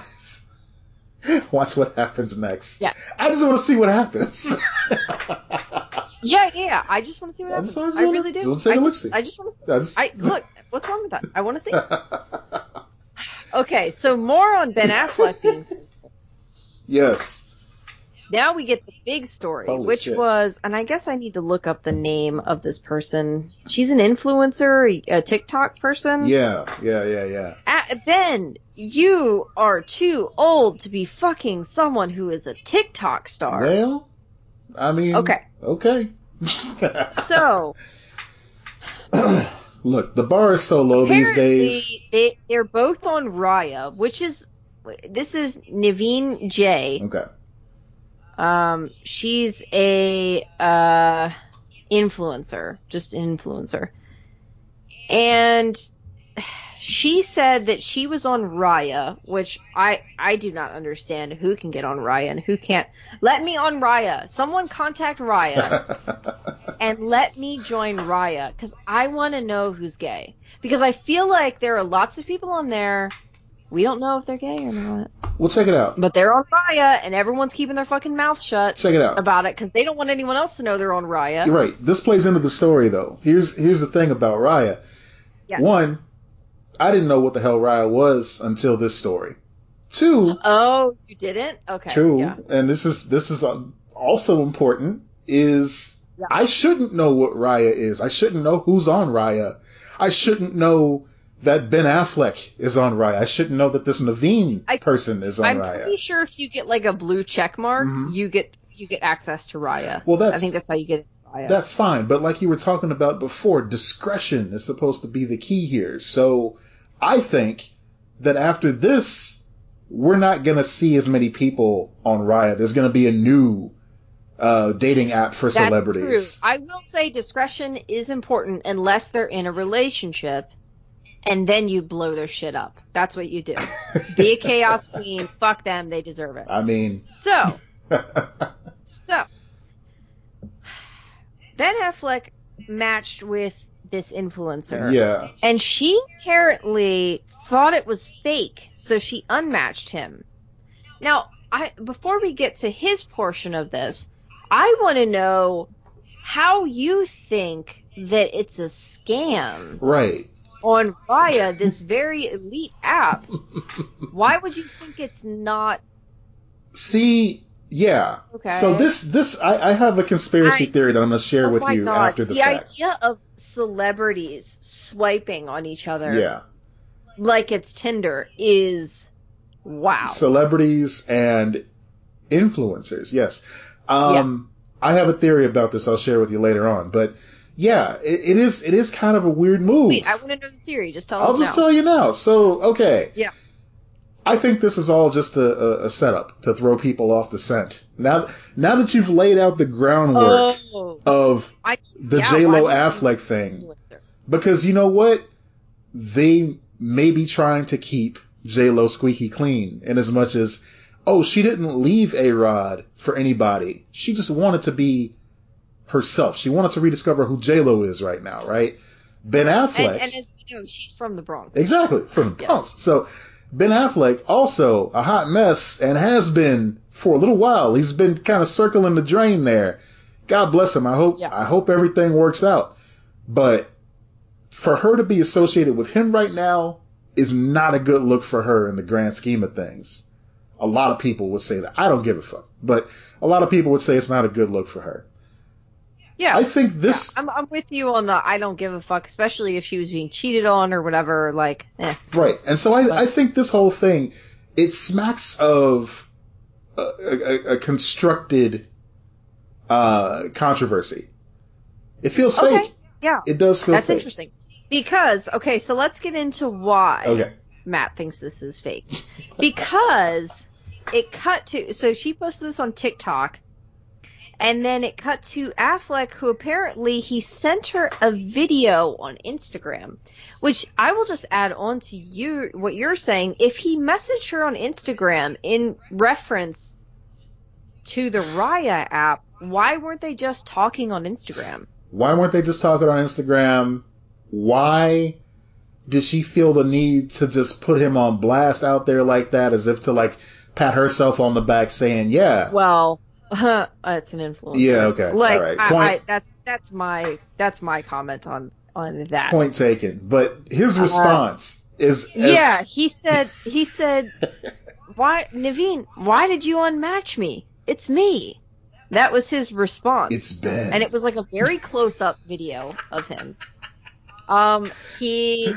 Watch what happens next. Yeah. I just want to see what happens. yeah, yeah, I just want to see what happens. I, I wanna, really do. Don't say I, just, I just want to see. I, look, what's wrong with that? I want to see. Okay, so more on Ben Affleck being single. Yes. Now we get the big story, Holy which shit. was, and I guess I need to look up the name of this person. She's an influencer, a TikTok person. Yeah, yeah, yeah, yeah. At, Ben, you are too old to be fucking someone who is a TikTok star. Well, I mean, okay, okay. So, look, the bar is so low these days. They, they're both on Raya, which is, this is Naveen J. Okay. Um, she's a, uh, influencer, just an influencer. And she said that she was on Raya, which I, I do not understand who can get on Raya and who can't. Let me on Raya. Someone contact Raya and let me join Raya. 'Cause I want to know who's gay, because I feel like there are lots of people on there. We don't know if they're gay or not. We'll check it out. But they're on Raya, and everyone's keeping their fucking mouth shut. Check it out. About it, because they don't want anyone else to know they're on Raya. You're right. This plays into the story, though. Here's here's the thing about Raya. Yes. One, I didn't know what the hell Raya was until this story. Two. Oh, you didn't? Okay. Two, yeah. and this is this is also important, is yeah. I shouldn't know what Raya is. I shouldn't know who's on Raya. I shouldn't know that Ben Affleck is on Raya. I shouldn't know that this Naveen I, person is on I'm Raya. I'm pretty sure if you get like a blue check mark, mm-hmm. you get you get access to Raya. Well, that's I think that's how you get Raya. That's fine, but like you were talking about before, discretion is supposed to be the key here. So I think that after this, we're not gonna see as many people on Raya. There's gonna be a new uh dating app for that's celebrities. True. I will say discretion is important unless they're in a relationship. And then you blow their shit up. That's what you do. Be a chaos queen. Fuck them. They deserve it. I mean. So. so. Ben Affleck matched with this influencer. Yeah. And she apparently thought it was fake. So she unmatched him. Now, I before we get to his portion of this, I want to know how you think that it's a scam. Right. On Raya, this very elite app. Why would you think it's not? See, yeah. Okay. So this, this, I, I have a conspiracy I, theory that I'm going to share oh with you God. after the, the fact. The idea of celebrities swiping on each other, yeah, like it's Tinder, is wow. Celebrities and influencers, yes. Um, yeah. I have a theory about this I'll share with you later on, but yeah, it, it is it is kind of a weird move. Wait, I want to know the theory. Just tell I'll us I'll just now. tell you now. So, okay. Yeah. I think this is all just a, a, a setup to throw people off the scent. Now now that you've laid out the groundwork oh, of I, the yeah, J-Lo Affleck thing, because you know what? They may be trying to keep J-Lo squeaky clean in as much as, oh, she didn't leave A-Rod for anybody. She just wanted to be herself. She wanted to rediscover who J-Lo is right now, right? Ben Affleck. And, and as we know, she's from the Bronx. Exactly, from the yeah. Bronx. So Ben Affleck, also a hot mess, and has been for a little while. He's been kind of circling the drain there. God bless him. I hope yeah. I hope everything works out. But for her to be associated with him right now is not a good look for her in the grand scheme of things. A lot of people would say that. I don't give a fuck. But a lot of people would say it's not a good look for her. Yeah, I think this. Yeah, I'm, I'm with you on the I don't give a fuck, especially if she was being cheated on or whatever. Like, eh. Right, and so I, I think this whole thing, it smacks of a, a, a constructed uh, controversy. It feels okay. fake. Yeah, it does feel. That's fake. Interesting because okay, so let's get into why okay. Matt thinks this is fake because it cut to so she posted this on TikTok. And then it cut to Affleck, who apparently he sent her a video on Instagram, which I will just add on to you what you're saying. If he messaged her on Instagram in reference to the Raya app, why weren't they just talking on Instagram? Why weren't they just talking on Instagram? Why did she feel the need to just put him on blast out there like that, as if to like pat herself on the back saying, yeah. Well... Uh, it's an influencer. Yeah. Okay. Like, all right. Point, I, I, that's that's my that's my comment on, on that. Point taken. But his response uh, is yeah. As... He said he said, "Why, Naveen? Why did you unmatch me? It's me." That was his response. It's Ben. And it was like a very close up video of him. Um, he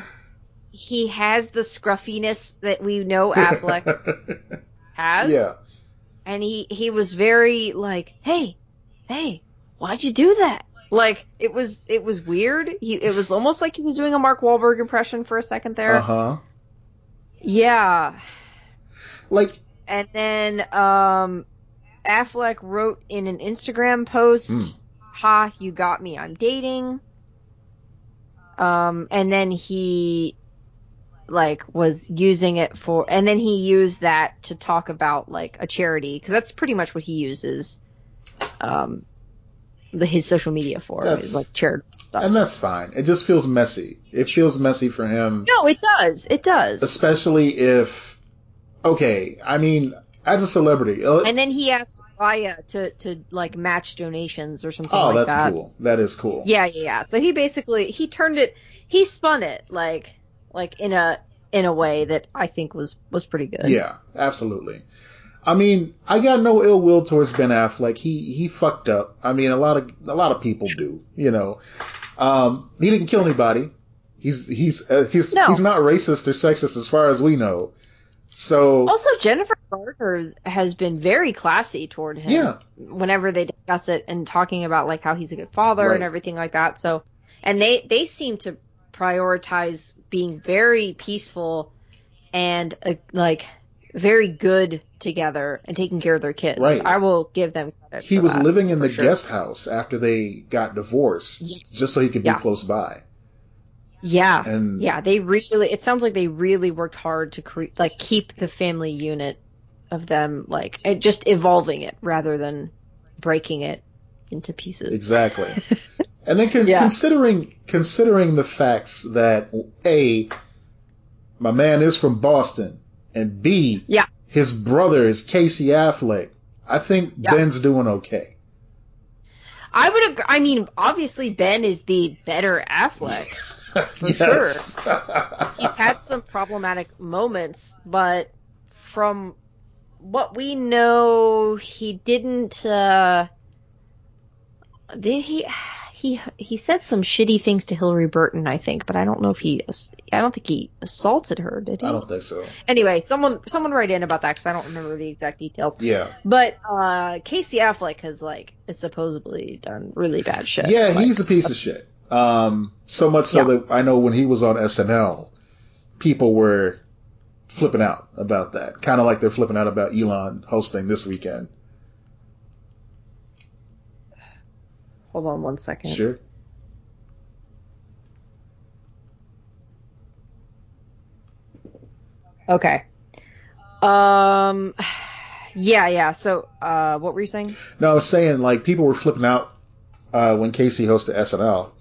he has the scruffiness that we know Affleck has. Yeah. And he, he was very like, hey, hey, why'd you do that? Like, it was it was weird. He It was almost like he was doing a Mark Wahlberg impression for a second there. Uh-huh. Yeah. Like. And then um, Affleck wrote in an Instagram post, mm. ha, you got me, I'm dating. Um, and then he, like, was using it for, and then he used that to talk about, like, a charity, because that's pretty much what he uses um, the, his social media for, is, like, charity stuff. And that's fine. It just feels messy. It feels messy for him. No, it does. It does. Especially if, okay, I mean, as a celebrity. Uh, and then he asked Raya to, to, like, match donations or something oh, like that. Oh, that's cool. That is cool. Yeah, yeah, yeah. So he basically, he turned it, he spun it, like, Like in a in a way that I think was, was pretty good. Yeah, absolutely. I mean, I got no ill will towards Ben Affleck. He he fucked up. I mean, a lot of a lot of people do. You know, um, he didn't kill anybody. He's he's uh, he's no. he's not racist or sexist as far as we know. So also Jennifer Garner has been very classy toward him. Yeah. Whenever they discuss it and talking about like how he's a good father right. and everything like that. So and they, they seem to prioritize being very peaceful and uh, like very good together and taking care of their kids. Right. I will give them credit. He for was that, living in the sure. guest house after they got divorced yeah. just so he could yeah. be close by. Yeah. And yeah, they really it sounds like they really worked hard to cre- like keep the family unit of them like and just evolving it rather than breaking it into pieces. Exactly. And then con- yeah. considering considering the facts that A, my man is from Boston, and B, yeah. his brother is Casey Affleck, I think yeah. Ben's doing okay. I would agree. I mean, obviously Ben is the better Affleck, for yes. sure. He's had some problematic moments, but from what we know, he didn't... Uh, did he... he he said some shitty things to Hillary Burton, I think, but I don't know if he I don't think he assaulted her, did he? I don't think so. Anyway, someone someone write in about that because I don't remember the exact details. Yeah. But uh, Casey Affleck has like supposedly done really bad shit. Yeah, like, he's a piece of shit. Um, so much so yeah. that I know when he was on S N L, people were flipping out about that, kind of like they're flipping out about Elon hosting this weekend. Hold on one second. Sure. Okay. Um. Yeah, yeah. So, uh, what were you saying? No, I was saying like people were flipping out uh, when Casey hosted S N L.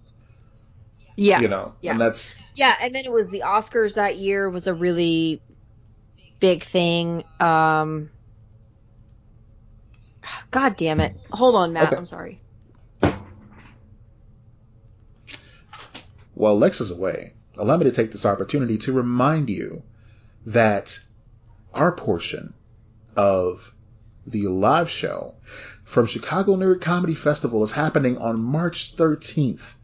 Yeah. You know, yeah. and that's. Yeah, and then it was the Oscars that year was a really big thing. Um, God damn it. Hold on, Matt. Okay. I'm sorry. While Lex is away, allow me to take this opportunity to remind you that our portion of the live show from Chicago Nerd Comedy Festival is happening on March thirteenth.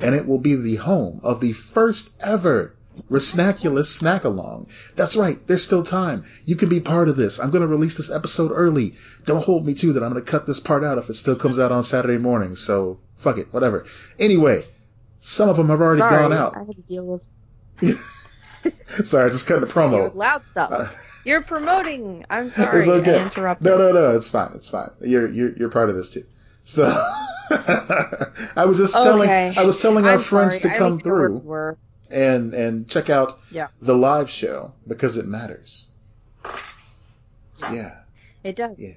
And it will be the home of the first ever Resnaculous Snack Along. That's right. There's still time. You can be part of this. I'm going to release this episode early. Don't hold me to that. I'm going to cut this part out if it still comes out on Saturday morning. So fuck it. Whatever. Anyway, some of them have already Sorry, gone out. I had to deal with... Sorry, I just cutting the promo. With loud stuff. Uh, you're promoting. I'm sorry. It's okay. I interrupted. No, no, no. It's fine. It's fine. You're you're you're part of this too. So I was just okay. telling I was telling our I'm friends sorry. to come through and and check out yeah. the live show because it matters. Yeah. yeah. It does. Yeah.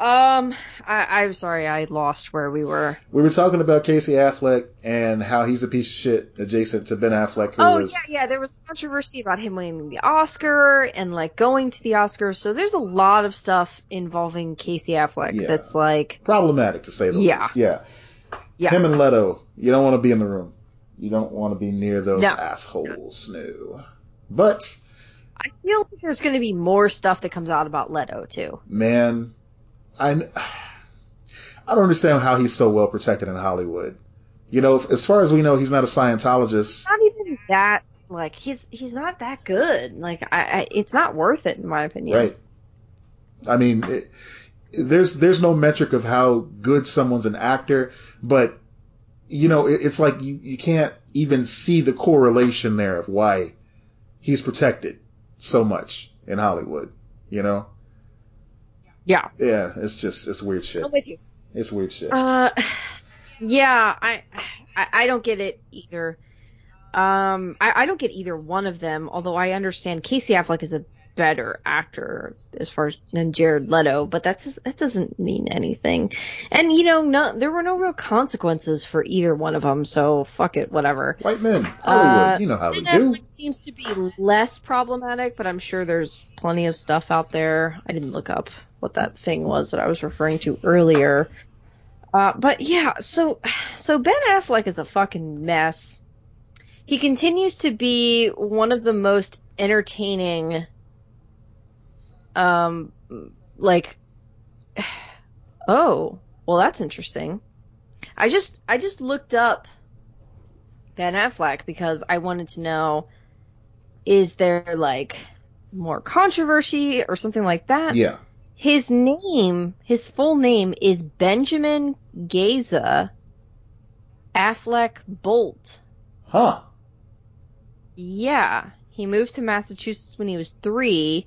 Um I, I'm sorry I lost where we were. We were talking about Casey Affleck and how he's a piece of shit adjacent to Ben Affleck who Oh was, yeah, yeah. There was controversy about him winning the Oscar and like going to the Oscars. So there's a lot of stuff involving Casey Affleck yeah. that's like problematic to say the yeah. least. Yeah. Yeah. Him and Leto. You don't want to be in the room. You don't want to be near those no. assholes. No. But I feel like there's gonna be more stuff that comes out about Leto too. Man, I, I don't understand how he's so well protected in Hollywood. You know, as far as we know, he's not a Scientologist. Not even that. Like he's he's not that good. Like I, I it's not worth it in my opinion. Right. I mean, it, there's there's no metric of how good someone's an actor, but you know, it, it's like you you can't even see the correlation there of why he's protected so much in Hollywood. You know. Yeah. Yeah, it's just, it's weird shit. I'm with you. It's weird shit. Uh, yeah, I, I, I don't get it either. Um, I, I don't get either one of them, although I understand Casey Affleck is a better actor as far as than Jared Leto, but that's, that doesn't mean anything. And, you know, no, there were no real consequences for either one of them, so fuck it, whatever. White men, Hollywood, uh, you know how we do. Affleck seems to be less problematic, but I'm sure there's plenty of stuff out there. I didn't look up what that thing was that I was referring to earlier. Uh, but yeah, so so Ben Affleck is a fucking mess. He continues to be one of the most entertaining, um, like, oh, well, that's interesting. I just I just looked up Ben Affleck because I wanted to know, is there like more controversy or something like that? Yeah. His name, his full name is Benjamin Geza Affleck Bolt. Huh. Yeah. He moved to Massachusetts when he was three.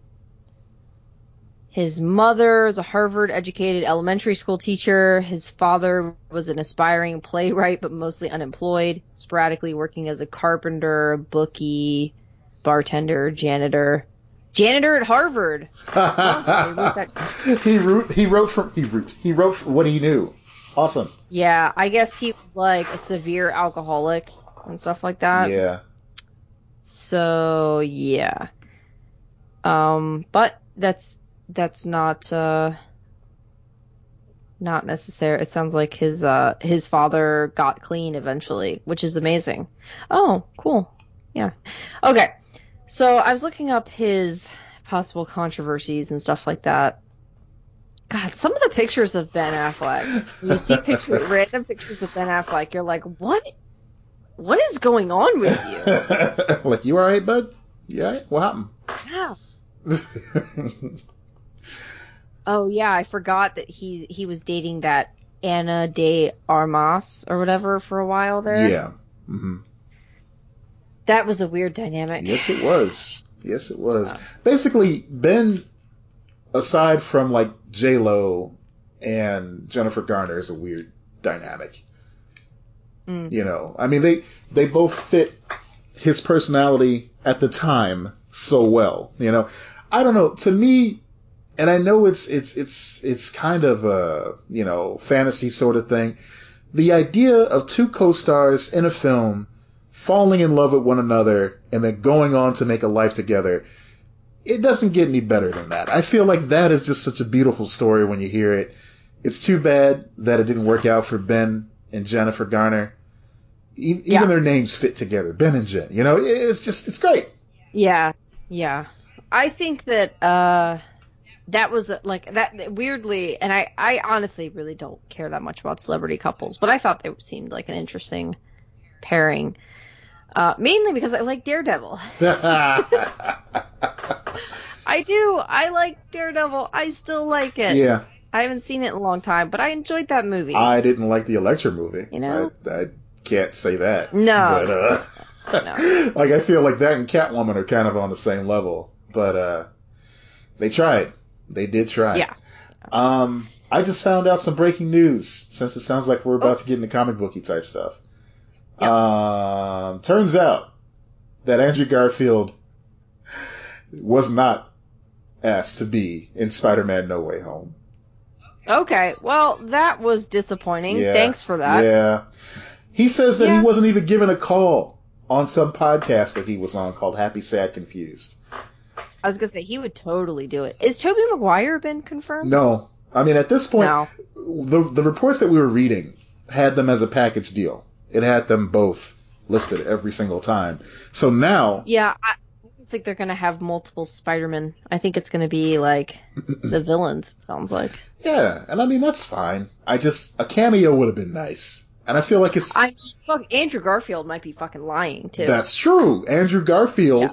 His mother is a Harvard-educated elementary school teacher. His father was an aspiring playwright, but mostly unemployed, sporadically working as a carpenter, bookie, bartender, janitor. Janitor at Harvard. Oh, he wrote. He wrote from. He wrote. He wrote from what he knew. Awesome. Yeah, I guess he was like a severe alcoholic and stuff like that. Yeah. So yeah. Um, but that's that's not uh, not necessary. It sounds like his uh his father got clean eventually, which is amazing. Oh, cool. Yeah. Okay. So I was looking up his possible controversies and stuff like that. God, some of the pictures of Ben Affleck. You see picture, random pictures of Ben Affleck. You're like, what? What is going on with you? Like, you all right, bud? Yeah. What happened? Yeah. Oh yeah, I forgot that he he was dating that Ana de Armas or whatever for a while there. Yeah. Mm-hmm. That was a weird dynamic. Yes, it was. Yes, it was. Wow. Basically, Ben, aside from like J-Lo and Jennifer Garner, is a weird dynamic. Mm. You know, I mean, they they both fit his personality at the time so well. You know, I don't know. To me, and I know it's it's it's it's kind of a, you know, fantasy sort of thing. The idea of two co-stars in a film falling in love with one another and then going on to make a life together, it doesn't get any better than that. I feel like that is just such a beautiful story when you hear it. It's too bad that it didn't work out for Ben and Jennifer Garner. Even yeah. their names fit together, Ben and Jen. You know, it's just, it's great. Yeah, yeah. I think that uh, that was like that weirdly, and I, I honestly really don't care that much about celebrity couples, but I thought they seemed like an interesting pairing, uh, mainly because I like Daredevil. I do. I like Daredevil. I still like it. Yeah. I haven't seen it in a long time, but I enjoyed that movie. I didn't like the Elektra movie. You know? I, I can't say that. No. But, uh, no. Like, I feel like that and Catwoman are kind of on the same level. But uh, they tried. They did try. Yeah. Um, I just found out some breaking news, since it sounds like we're about oh. to get into comic booky type stuff. Yep. Um, turns out that Andrew Garfield was not asked to be in Spider-Man No Way Home. Okay, well, that was disappointing. Yeah, thanks for that. Yeah. He says that yeah. he wasn't even given a call on some podcast that he was on called Happy, Sad, Confused. I was going to say, he would totally do it. Is Tobey Maguire been confirmed? No. I mean, at this point, no. the the reports that we were reading had them as a package deal. It had them both listed every single time. So now... Yeah, I don't think they're going to have multiple Spider-Men. I think it's going to be, like, the villains, it sounds like. Yeah, and I mean, that's fine. I just... A cameo would have been nice. And I feel like it's... I mean, fuck, Andrew Garfield might be fucking lying, too. That's true. Andrew Garfield yeah.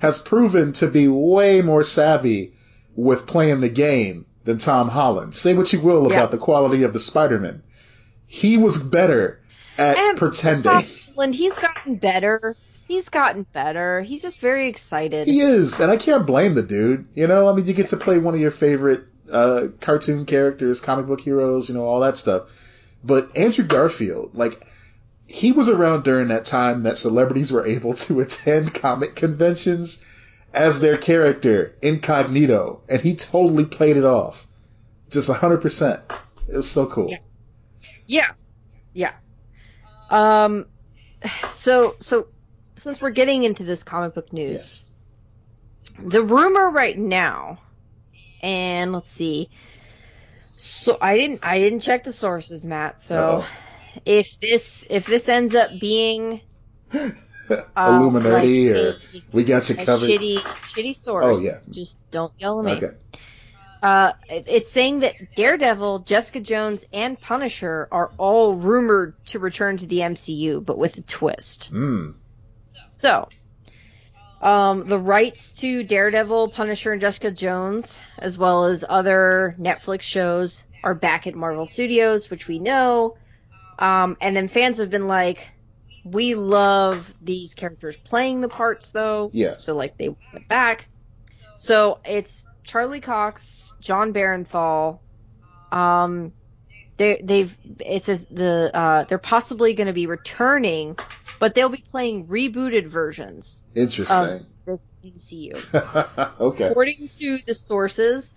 has proven to be way more savvy with playing the game than Tom Holland. Say what you will yeah. about the quality of the Spider-Man. He was better... At and pretending. Holland, he's gotten better. He's gotten better. He's just very excited. He is, and I can't blame the dude. You know, I mean, you get to play one of your favorite uh, cartoon characters, comic book heroes, you know, all that stuff. But Andrew Garfield, like, he was around during that time that celebrities were able to attend comic conventions as their character, incognito, and he totally played it off. Just one hundred percent. It was so cool. Yeah. Yeah. Yeah. Um, so, so, since we're getting into this comic book news, yes. the rumor right now, and let's see, so I didn't, I didn't check the sources, Matt, so Uh-oh. if this, if this ends up being, um, Illuminati, like or a, we got you covered. Shitty, shitty source. Oh, yeah. Just don't yell at me. Okay. Uh, it, it's saying that Daredevil, Jessica Jones, and Punisher are all rumored to return to the M C U, but with a twist. Mm. So, um, the rights to Daredevil, Punisher, and Jessica Jones, as well as other Netflix shows, are back at Marvel Studios, which we know. Um, and then fans have been like, we love these characters playing the parts, though. Yeah. So, like, they went back. So, it's... Charlie Cox, John Barenthal, um, they, they've, it says the, uh, they're possibly going to be returning, but they'll be playing rebooted versions. Interesting. Of this M C U. Okay. According to the sources,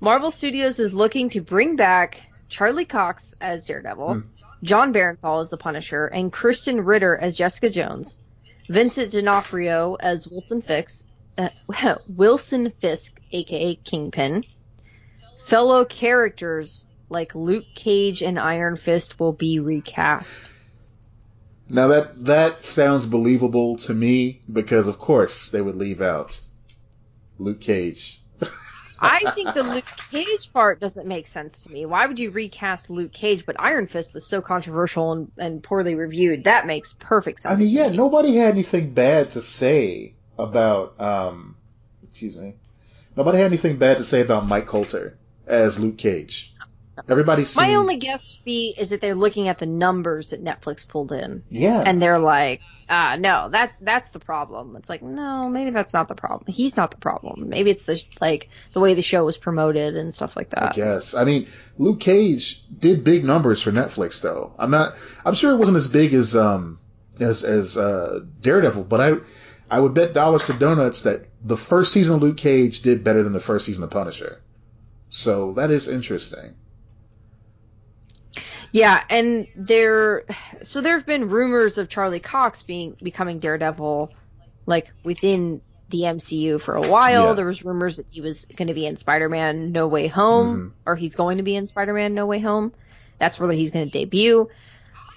Marvel Studios is looking to bring back Charlie Cox as Daredevil, hmm. John Barenthal as the Punisher, and Kristen Ritter as Jessica Jones, Vincent D'Onofrio as Wilson Fisk, Uh, Wilson Fisk, a k a. Kingpin. Fellow characters like Luke Cage and Iron Fist will be recast. Now that that sounds believable to me because, of course, they would leave out Luke Cage. I think the Luke Cage part doesn't make sense to me. Why would you recast Luke Cage? But Iron Fist was so controversial and, and poorly reviewed. That makes perfect sense. I mean, to yeah, me. Nobody had anything bad to say about, um, excuse me. Nobody had anything bad to say about Mike Colter as Luke Cage. Everybody's seen... My only guess would be is that they're looking at the numbers that Netflix pulled in. Yeah. And they're like, ah, no, that that's the problem. It's like, no, maybe that's not the problem. He's not the problem. Maybe it's the like the way the show was promoted and stuff like that. I guess. I mean, Luke Cage did big numbers for Netflix, though. I'm not. I'm sure it wasn't as big as um as as uh, Daredevil, but I I would bet dollars to donuts that the first season of Luke Cage did better than the first season of Punisher. So that is interesting. Yeah, and there, so there have been rumors of Charlie Cox being becoming Daredevil, like within the M C U for a while. Yeah. There was rumors that he was going to be in Spider-Man No Way Home, mm-hmm. or he's going to be in Spider-Man No Way Home. That's where he's going to debut.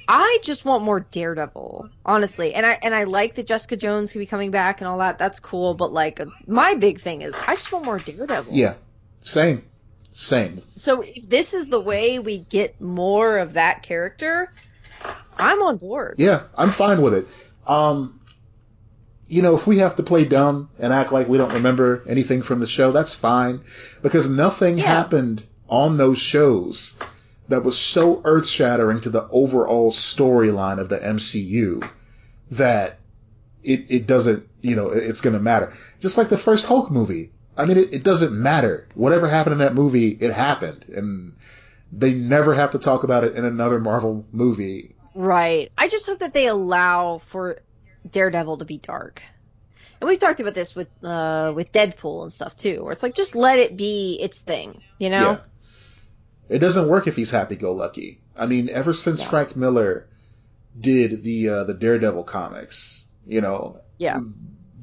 I just want more Daredevil, honestly, and I and I like that Jessica Jones could be coming back and all that. That's cool, but like my big thing is I just want more Daredevil. Yeah, same. Same. So if this is the way we get more of that character, I'm on board. Yeah, I'm fine with it. Um, you know, if we have to play dumb and act like we don't remember anything from the show, that's fine. Because nothing yeah. happened on those shows that was so earth-shattering to the overall storyline of the M C U that it, it doesn't, you know, it's going to matter. Just like the first Hulk movie. I mean, it, it doesn't matter. Whatever happened in that movie, it happened. And they never have to talk about it in another Marvel movie. Right. I just hope that they allow for Daredevil to be dark. And we've talked about this with uh, with Deadpool and stuff, too, where it's like, just let it be its thing, you know? Yeah. It doesn't work if he's happy-go-lucky. I mean, ever since yeah. Frank Miller did the uh, the Daredevil comics, you know? Yeah.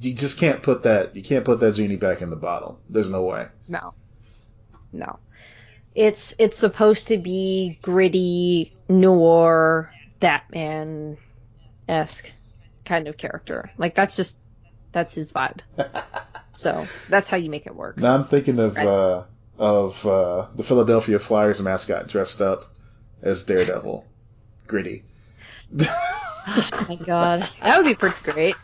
You just can't put that, you can't put that genie back in the bottle. There's no way. No. No. It's, it's supposed to be gritty, noir, Batman-esque kind of character. Like, that's just, that's his vibe. So, that's how you make it work. Now I'm thinking of, right. uh, of, uh, the Philadelphia Flyers mascot dressed up as Daredevil. Gritty. Oh my God. That would be pretty great.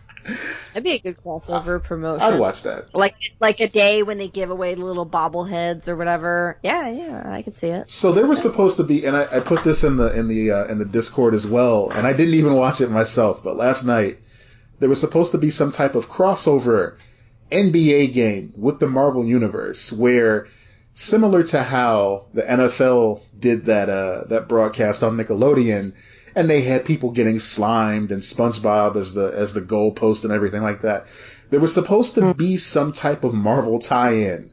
That'd be a good crossover promotion. I'd watch that. Like like a day when they give away little bobbleheads or whatever. Yeah, yeah, I could see it. So there was supposed to be, and I, I put this in the in the uh, in the Discord as well, and I didn't even watch it myself. But last night there was supposed to be some type of crossover N B A game with the Marvel Universe, where similar to how the N F L did that uh, that broadcast on Nickelodeon. And they had people getting slimed and SpongeBob as the as the goalpost and everything like that. There was supposed to be some type of Marvel tie-in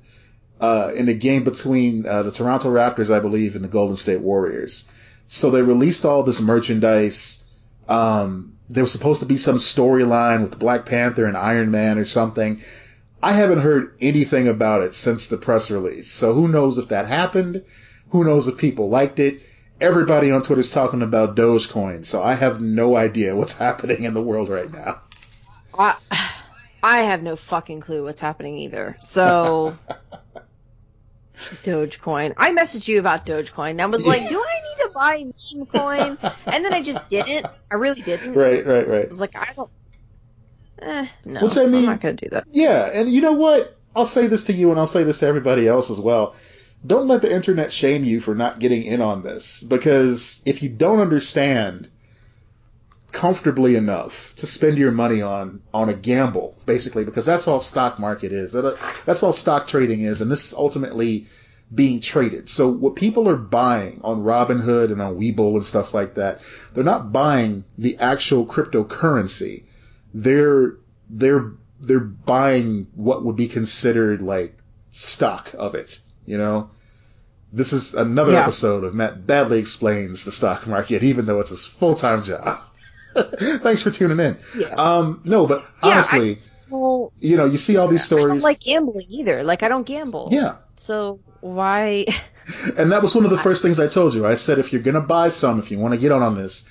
uh, in a game between uh, the Toronto Raptors, I believe, and the Golden State Warriors. So they released all this merchandise. Um, there was supposed to be some storyline with Black Panther and Iron Man or something. I haven't heard anything about it since the press release. So who knows if that happened? Who knows if people liked it? Everybody on Twitter's talking about Dogecoin, so I have no idea what's happening in the world right now. I, I have no fucking clue what's happening either. So, Dogecoin. I messaged you about Dogecoin. And I was like, do I need to buy meme coin? And then I just didn't. I really didn't. Right, right, right. I was like, I don't... Eh, no, Which I mean, I'm not going to do that. Yeah, and you know what? I'll say this to you, and I'll say this to everybody else as well. Don't let the internet shame you for not getting in on this, because if you don't understand comfortably enough to spend your money on, on a gamble, basically, because that's all stock market is. That's all stock trading is, and this is ultimately being traded. So what people are buying on Robinhood and on Webull and stuff like that, they're not buying the actual cryptocurrency. They're they're they're buying what would be considered like stock of it. You know, this is another yeah. episode of Matt Badly Explains the Stock Market, even though it's his full-time job. Thanks for tuning in. Yeah. Um, no, but yeah, honestly, I just don't, you know, you see all these stories. I don't like gambling either. Like, I don't gamble. Yeah. So why? And that was one of the first things I told you. I said, if you're going to buy some, if you want to get on on this,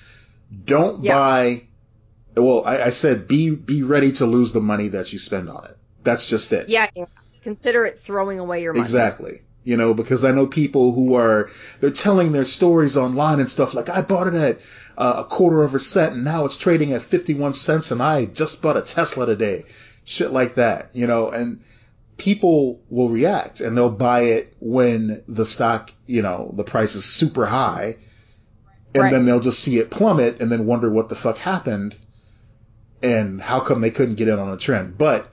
don't yeah. buy. Well, I, I said, be be ready to lose the money that you spend on it. That's just it. Yeah, yeah. consider it throwing away your money. Exactly. You know, because I know people who are, they're telling their stories online and stuff like, I bought it at uh, a quarter of a cent and now it's trading at fifty-one cents and I just bought a Tesla today. Shit like that, you know, and people will react and they'll buy it when the stock, you know, the price is super high and right. then they'll just see it plummet and then wonder what the fuck happened and how come they couldn't get in on a trend. But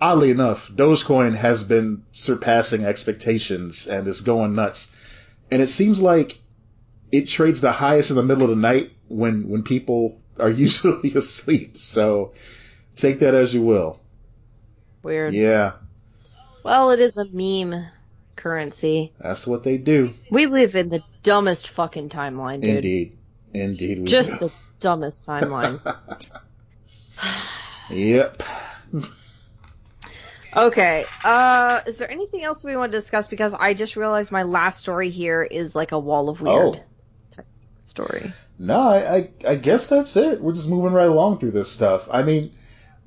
oddly enough, Dogecoin has been surpassing expectations and is going nuts. And it seems like it trades the highest in the middle of the night when, when people are usually asleep. So take that as you will. Weird. Yeah. Well, it is a meme currency. That's what they do. We live in the dumbest fucking timeline, dude. Indeed. Indeed. We Just do. the dumbest timeline. Yep. Okay, uh, is there anything else we want to discuss? Because I just realized my last story here is like a wall of weird oh. type story. No, I, I I guess that's it. We're just moving right along through this stuff. I mean,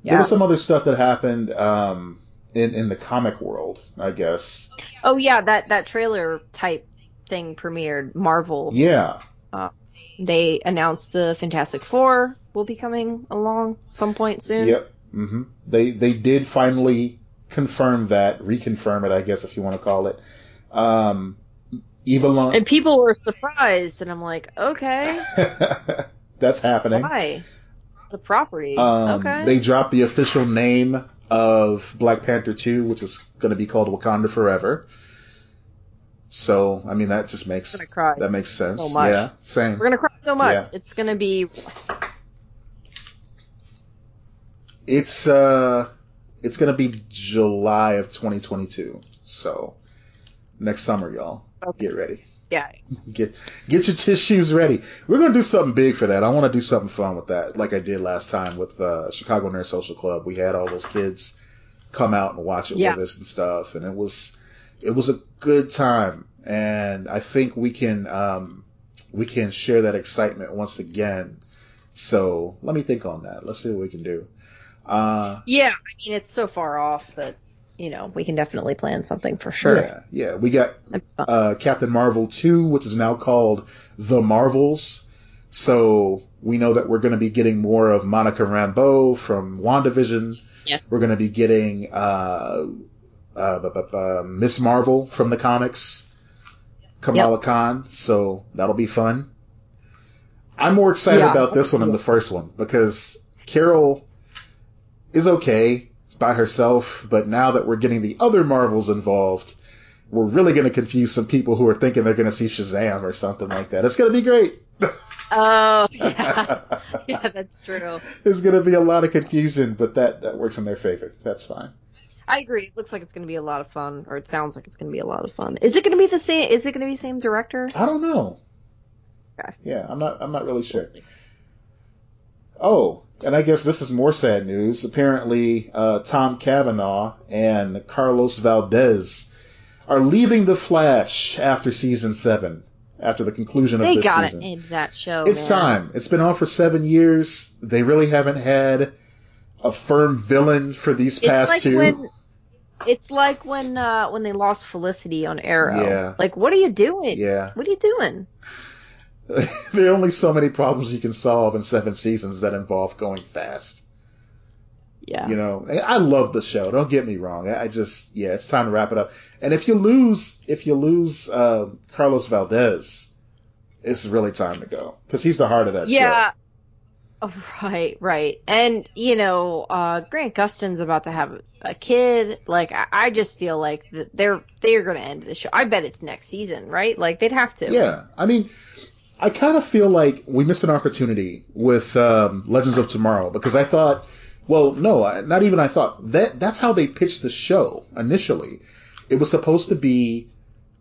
yeah. there was some other stuff that happened um, in, in the comic world, I guess. Oh, yeah, that, that trailer type thing premiered, Marvel. Yeah. Uh, they announced the Fantastic Four will be coming along some point soon. Yep. Mm-hmm. They, they did finally... confirm that, reconfirm it, I guess, if you want to call it. Um, Eva Long- and people were surprised, and I'm like, okay. That's happening. Why? It's a property. Um, okay. They dropped the official name of Black Panther two, which is going to be called Wakanda Forever. So, I mean, that just makes that makes sense. So much. Yeah, same. We're going to cry so much. Yeah. It's going to be... It's, uh... It's going to be July of twenty twenty-two, so next summer, y'all. Okay. Get ready. Yeah. Get get your tissues ready. We're going to do something big for that. I want to do something fun with that, like I did last time with uh, Chicago Nerd Social Club. We had all those kids come out and watch it yeah. with us and stuff, and it was it was a good time. And I think we can um, we can share that excitement once again. So let me think on that. Let's see what we can do. Uh, yeah, I mean, it's so far off that, you know, we can definitely plan something for sure. Yeah, yeah. We got uh, Captain Marvel two, which is now called The Marvels. So we know that we're going to be getting more of Monica Rambeau from WandaVision. Yes. We're going to be getting uh, uh, Miss Marvel from the comics, Kamala yep. Khan. So that'll be fun. I'm more excited yeah, about this one cool. than the first one because Carol... is okay by herself, but now that we're getting the other Marvels involved, we're really going to confuse some people who are thinking they're going to see Shazam or something like that. It's going to be great. Oh, yeah. Yeah, that's true. There's going to be a lot of confusion, but that, that works in their favor. That's fine. I agree. It looks like it's going to be a lot of fun, or it sounds like it's going to be a lot of fun. Is it going to be the same? Is it going to be the same director? I don't know. Okay. Yeah, I'm not. I'm not really sure. Oh. And I guess this is more sad news. Apparently, uh, Tom Cavanaugh and Carlos Valdez are leaving The Flash after season seven, after the conclusion of they this season. They gotta end that show. It's man. time. It's been on for seven years. They really haven't had a firm villain for these it's past like two. When, it's like when uh, when they lost Felicity on Arrow. Yeah. Like, what are you doing? Yeah. What are you doing? There are only so many problems you can solve in seven seasons that involve going fast. Yeah. You know, I love the show. Don't get me wrong. I just, yeah, it's time to wrap it up. And if you lose, if you lose uh, Carlos Valdez, it's really time to go because he's the heart of that yeah. show. Oh, right, right. And, you know, uh, Grant Gustin's about to have a kid. Like, I, I just feel like they're, they're going to end the show. I bet it's next season, right? Like, they'd have to. Yeah. I mean... I kind of feel like we missed an opportunity with um, Legends of Tomorrow because I thought, well, no, not even I thought. that That's how they pitched the show initially. It was supposed to be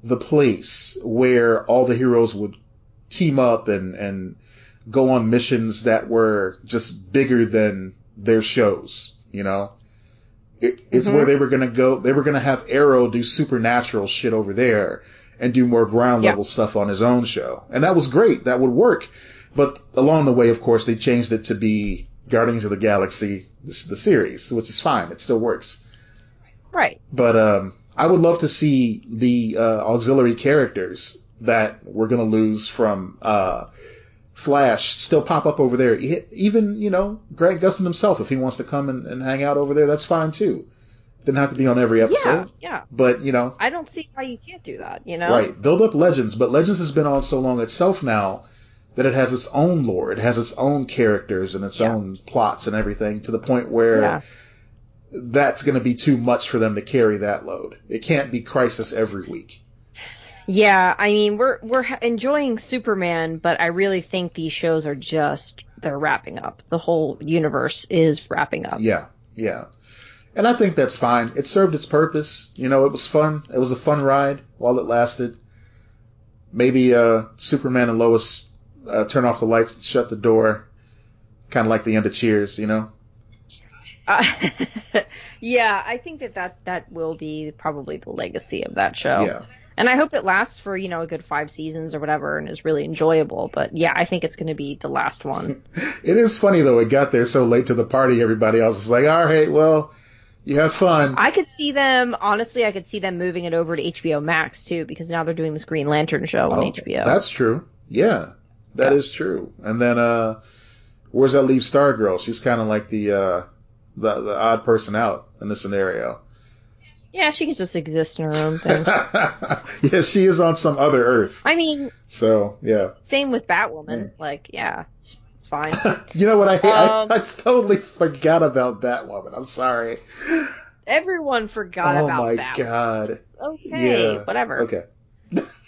the place where all the heroes would team up and, and go on missions that were just bigger than their shows, you know? It, it's mm-hmm. where they were going to go. They were going to have Arrow do supernatural shit over there and do more ground-level yeah. stuff on his own show. And that was great. That would work. But along the way, of course, they changed it to be Guardians of the Galaxy, the series, which is fine. It still works. Right. But um, I would love to see the uh, auxiliary characters that we're going to lose from uh, Flash still pop up over there. Even, you know, Grant Gustin himself, if he wants to come and, and hang out over there, that's fine too. Didn't have to be on every episode. Yeah, yeah. But, you know. I don't see why you can't do that, you know? Right. Build up Legends, but Legends has been on so long itself now that it has its own lore. It has its own characters and its yeah. own plots and everything, to the point where yeah. that's going to be too much for them to carry that load. It can't be Crisis every week. Yeah, I mean, we're we're enjoying Superman, but I really think these shows are just, they're wrapping up. The whole universe is wrapping up. Yeah, yeah. And I think that's fine. It served its purpose. You know, it was fun. It was a fun ride while it lasted. Maybe uh, Superman and Lois uh, turn off the lights and shut the door. Kind of like the end of Cheers, you know? Uh, yeah, I think that, that that will be probably the legacy of that show. Yeah. And I hope it lasts for, you know, a good five seasons or whatever and is really enjoyable. But, yeah, I think it's going to be the last one. It is funny, though. It got there so late to the party, everybody else is like, all right, well... You have fun. I could see them, honestly, I could see them moving it over to H B O Max, too, because now they're doing this Green Lantern show oh, on H B O. That's true. Yeah, that yeah. is true. And then, uh, where's that leave Stargirl? She's kind of like the, uh, the the odd person out in this scenario. Yeah, she could just exist in her own thing. Yeah, she is on some other Earth. I mean... So, yeah. Same with Batwoman. Mm. Like, yeah. Fine. You know what? I, um, I I totally forgot about Batwoman. I'm sorry. Everyone forgot oh about Batwoman. Oh my god. Okay, yeah. Whatever. Okay.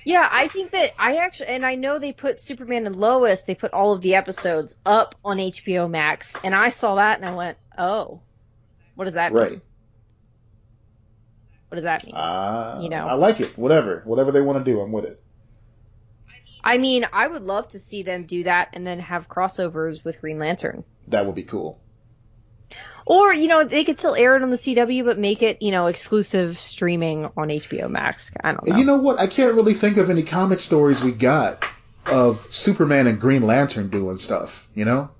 Yeah, I think that I actually, and I know they put Superman and Lois, they put all of the episodes up on H B O Max, and I saw that and I went, oh, what does that right. mean? What does that mean? Uh, you know, I like it. Whatever, whatever they want to do, I'm with it. I mean, I would love to see them do that and then have crossovers with Green Lantern. That would be cool. Or, you know, they could still air it on the C W, but make it, you know, exclusive streaming on H B O Max. I don't know. And you know what? I can't really think of any comic stories we got of Superman and Green Lantern doing stuff, you know?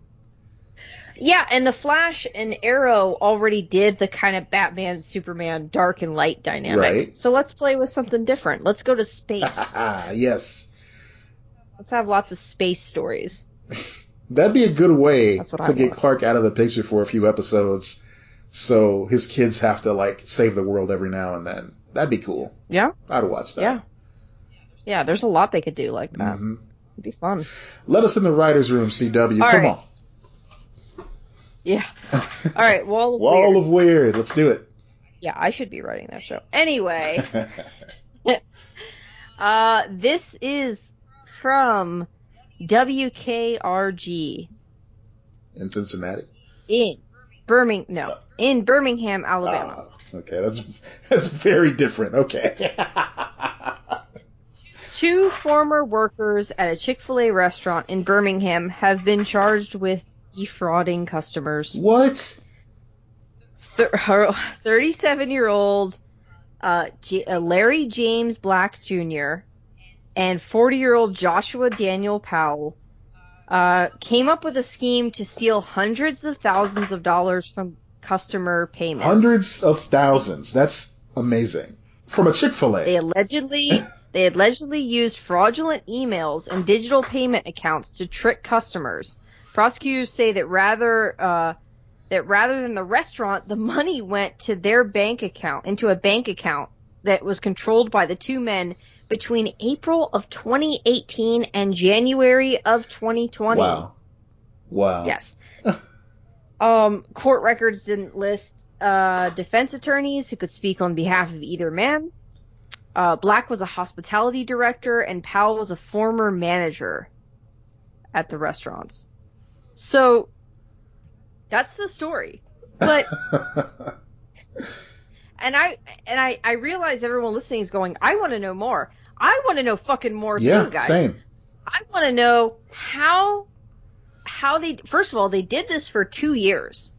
Yeah, and The Flash and Arrow already did the kind of Batman, Superman, dark and light dynamic. Right. So let's play with something different. Let's go to space. Ah, yes. Let's have lots of space stories. That'd be a good way to I get want. Clark out of the picture for a few episodes, so his kids have to, like, save the world every now and then. That'd be cool. Yeah. I'd watch that. Yeah. Yeah, there's a lot they could do like that. Mm-hmm. It'd be fun. Let us in the writer's room, C W. All Come right. on. Yeah. All right, Wall of Wall Weird. Wall of Weird. Let's do it. Yeah, I should be writing that show. Anyway. uh, this is... from W K R G in Cincinnati, in Birmingham, no, oh. in Birmingham, Alabama. Oh, okay, that's that's very different. Okay. Two former workers at a Chick-fil-A restaurant in Birmingham have been charged with defrauding customers. What? thirty-seven-year-old uh, J- uh, Larry James Black Junior and forty-year-old Joshua Daniel Powell uh, came up with a scheme to steal hundreds of thousands of dollars from customer payments. Hundreds of thousands. That's amazing. From a Chick-fil-A. They allegedly they allegedly used fraudulent emails and digital payment accounts to trick customers. Prosecutors say that rather uh, that rather than the restaurant, the money went to their bank account, into a bank account that was controlled by the two men between April of twenty eighteen and January of twenty twenty. Wow. Wow. Yes. um, court records didn't list uh, defense attorneys who could speak on behalf of either man. Uh, Black was a hospitality director, and Powell was a former manager at the restaurants. So, that's the story. But... And I and I, I realize everyone listening is going, I want to know more. I want to know fucking more yeah, too, guys. Same. I want to know how how they first of all, they did this for two years.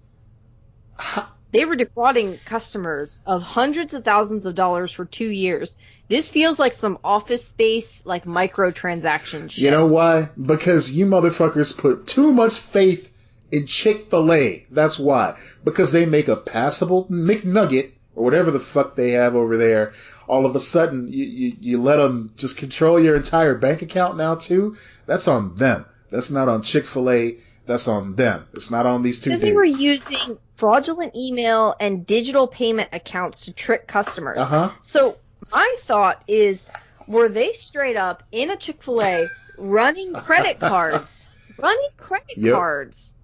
They were defrauding customers of hundreds of thousands of dollars for two years. This feels like some Office Space, like, microtransaction shit. You know why? Because you motherfuckers put too much faith in Chick-fil-A. That's why. Because they make a passable McNugget or whatever the fuck they have over there, all of a sudden you, you, you let them just control your entire bank account now too? That's on them. That's not on Chick-fil-A. That's on them. It's not on these two dudes. Because they were using fraudulent email and digital payment accounts to trick customers. Uh-huh. So my thought is, were they straight up in a Chick-fil-A running credit cards, running credit yep. cards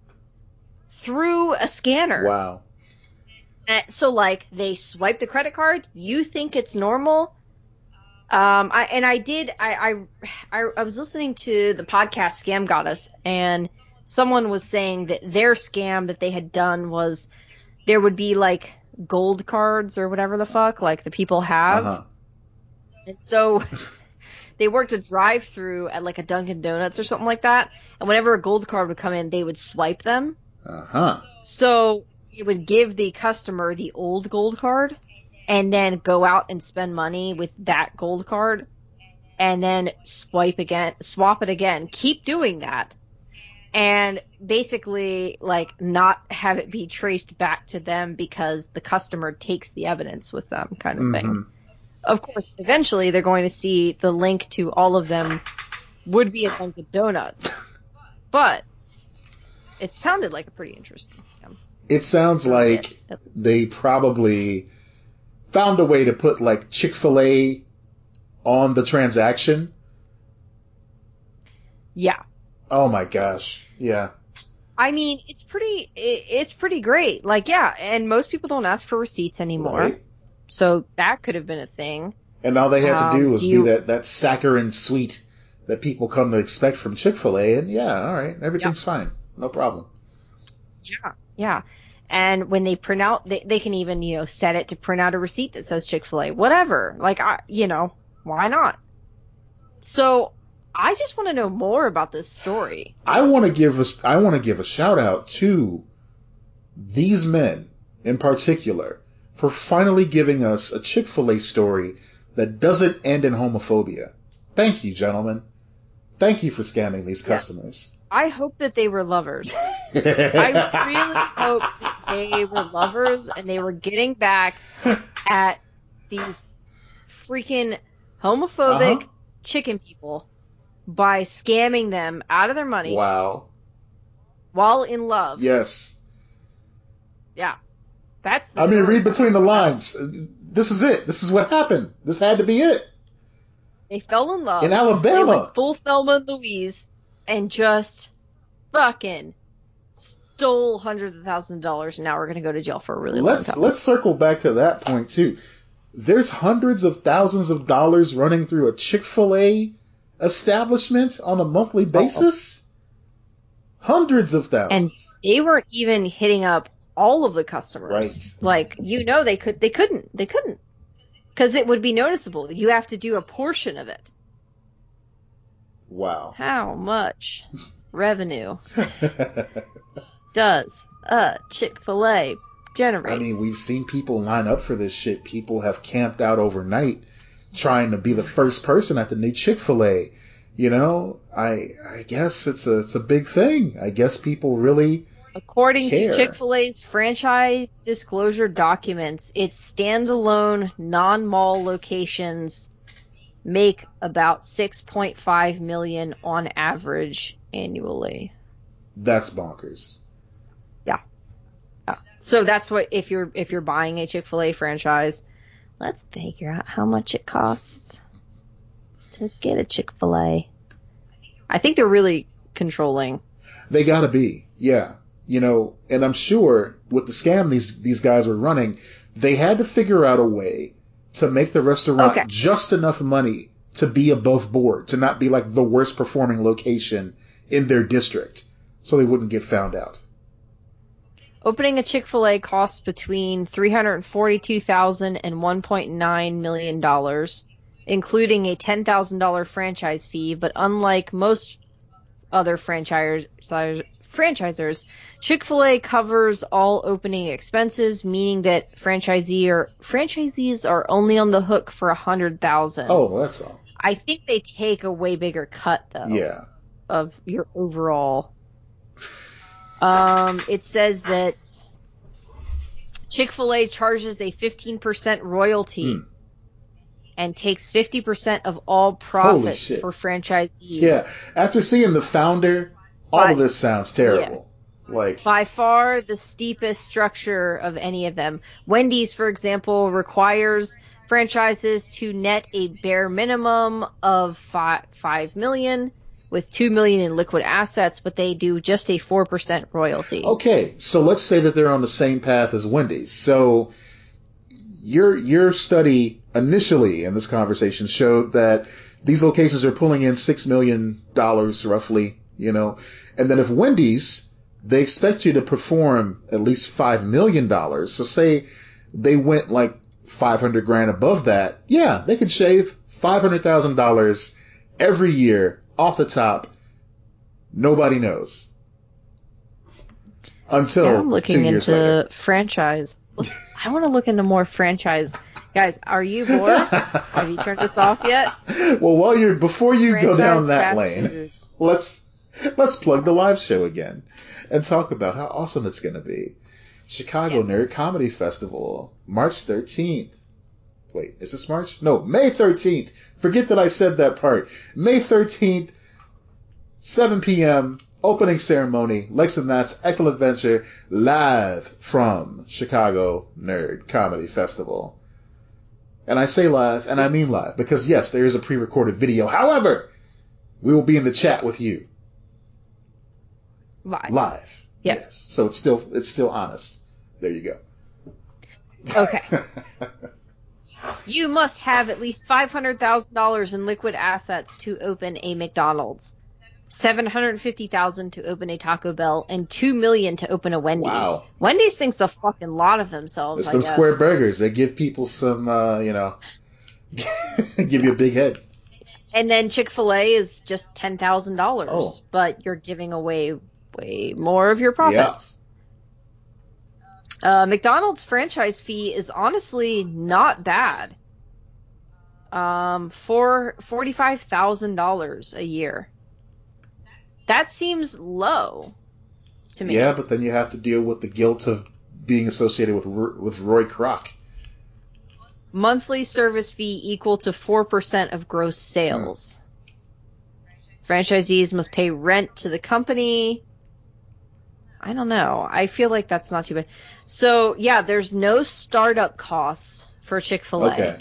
through a scanner? Wow. And so, like, they swipe the credit card. You think it's normal? Um, I and I did. I, I I was listening to the podcast Scam Goddess, and someone was saying that their scam that they had done was there would be like gold cards or whatever the fuck, like the people have. Uh-huh. And so they worked a drive-through at like a Dunkin' Donuts or something like that, and whenever a gold card would come in, they would swipe them. Uh huh. So it would give the customer the old gold card, and then go out and spend money with that gold card, and then swipe again, swap it again, keep doing that, and basically like not have it be traced back to them because the customer takes the evidence with them, kind of mm-hmm. thing. Of course, eventually they're going to see the link to all of them would be a Dunkin' Donuts, but it sounded like a pretty interesting scam. It sounds like they probably found a way to put, like, Chick-fil-A on the transaction. Yeah. Oh, my gosh. Yeah. I mean, it's pretty it's pretty great. Like, yeah, and most people don't ask for receipts anymore. Right. So that could have been a thing. And all they had um, to do was do you... be that, that saccharine sweet that people come to expect from Chick-fil-A. And, yeah, all right, everything's yeah. fine. No problem. Yeah, yeah. And when they print out, they, they can even, you know, set it to print out a receipt that says Chick-fil-A, whatever. Like, I, you know, why not? So I just want to know more about this story. I want to give a, I want to give a shout out to these men in particular for finally giving us a Chick-fil-A story that doesn't end in homophobia. Thank you, gentlemen. Thank you for scamming these customers. Yes. I hope that they were lovers. I really hope that they were lovers and they were getting back at these freaking homophobic uh-huh. chicken people by scamming them out of their money. Wow. While in love. Yes. Yeah. That's. The I mean, read between the lines. This is it. This is what happened. This had to be it. They fell in love. In Alabama. They went full Thelma and Louise. And just fucking stole hundreds of thousands of dollars, and now we're going to go to jail for a really let's, long time. Let's circle back to that point, too. There's hundreds of thousands of dollars running through a Chick-fil-A establishment on a monthly basis? Oh. Hundreds of thousands. And they weren't even hitting up all of the customers. Right. Like, you know, they, could, they couldn't. They couldn't. Because it would be noticeable. You have to do a portion of it. Wow. How much revenue does a Chick-fil-A generate? I mean, we've seen people line up for this shit. People have camped out overnight trying to be the first person at the new Chick-fil-A. You know, I I guess it's a it's a big thing. I guess people really According care. to Chick-fil-A's franchise disclosure documents, its standalone non-mall locations make about six point five million dollars on average annually. That's bonkers. Yeah. yeah. So that's what if you're if you're buying a Chick-fil-A franchise, let's figure out how much it costs to get a Chick-fil-A. I think they're really controlling. They gotta be, yeah. You know, and I'm sure with the scam these these guys were running, they had to figure out a way to make the restaurant okay. just enough money to be above board, to not be like the worst performing location in their district, so they wouldn't get found out. Opening a Chick-fil-A costs between three hundred forty-two thousand dollars and one point nine million dollars, including a ten thousand dollars franchise fee, but unlike most other franchise, franchisers, Chick-fil-A covers all opening expenses, meaning that franchisee or franchisees are only on the hook for a hundred thousand. Oh, that's all. I think they take a way bigger cut though. Yeah. Of your overall. Um, it says that Chick-fil-A charges a fifteen percent royalty mm. and takes fifty percent of all profits for franchisees. Yeah. After seeing the founder, all by, of this sounds terrible. Yeah. Like by far the steepest structure of any of them. Wendy's, for example, requires franchises to net a bare minimum of five, five million with two million in liquid assets, but they do just a four percent royalty. Okay, so let's say that they're on the same path as Wendy's. So your your study initially in this conversation showed that these locations are pulling in six million dollars roughly, you know, and then if Wendy's, they expect you to perform at least five million dollars. So say they went like five hundred grand above that, yeah, they could shave five hundred thousand dollars every year off the top. Nobody knows until now I'm looking two years into later. Franchise. I want to look into more franchise. Guys, are you bored? Have you turned this off yet? Well, while you're before you franchise go down that lane, food. let's let's plug the live show again and talk about how awesome it's going to be. Chicago yes. Nerd Comedy Festival, March thirteenth. Wait, is this March? No, May thirteenth. Forget that I said that part. May thirteenth, seven p.m., opening ceremony, Lex and Matt's Excellent Adventure, live from Chicago Nerd Comedy Festival. And I say live, and I mean live, because yes, there is a pre-recorded video. However, we will be in the chat with you. Live. Live. Yes. yes. So it's still it's still honest. There you go. Okay. You must have at least five hundred thousand dollars in liquid assets to open a McDonald's, seven hundred fifty thousand dollars to open a Taco Bell, and two million dollars to open a Wendy's. Wow. Wendy's thinks a fucking lot of themselves, I guess. Some square burgers. They give people some, uh, you know, give you a big head. And then Chick-fil-A is just ten thousand dollars, oh. but you're giving away way more of your profits. Yeah. Uh, McDonald's franchise fee is honestly not bad. Um, for forty-five thousand dollars a year. That seems low to me. Yeah, but then you have to deal with the guilt of being associated with with Roy Kroc. Monthly service fee equal to four percent of gross sales. Hmm. Franchisees must pay rent to the company. I don't know. I feel like that's not too bad. So, yeah, there's no startup costs for Chick-fil-A. Okay.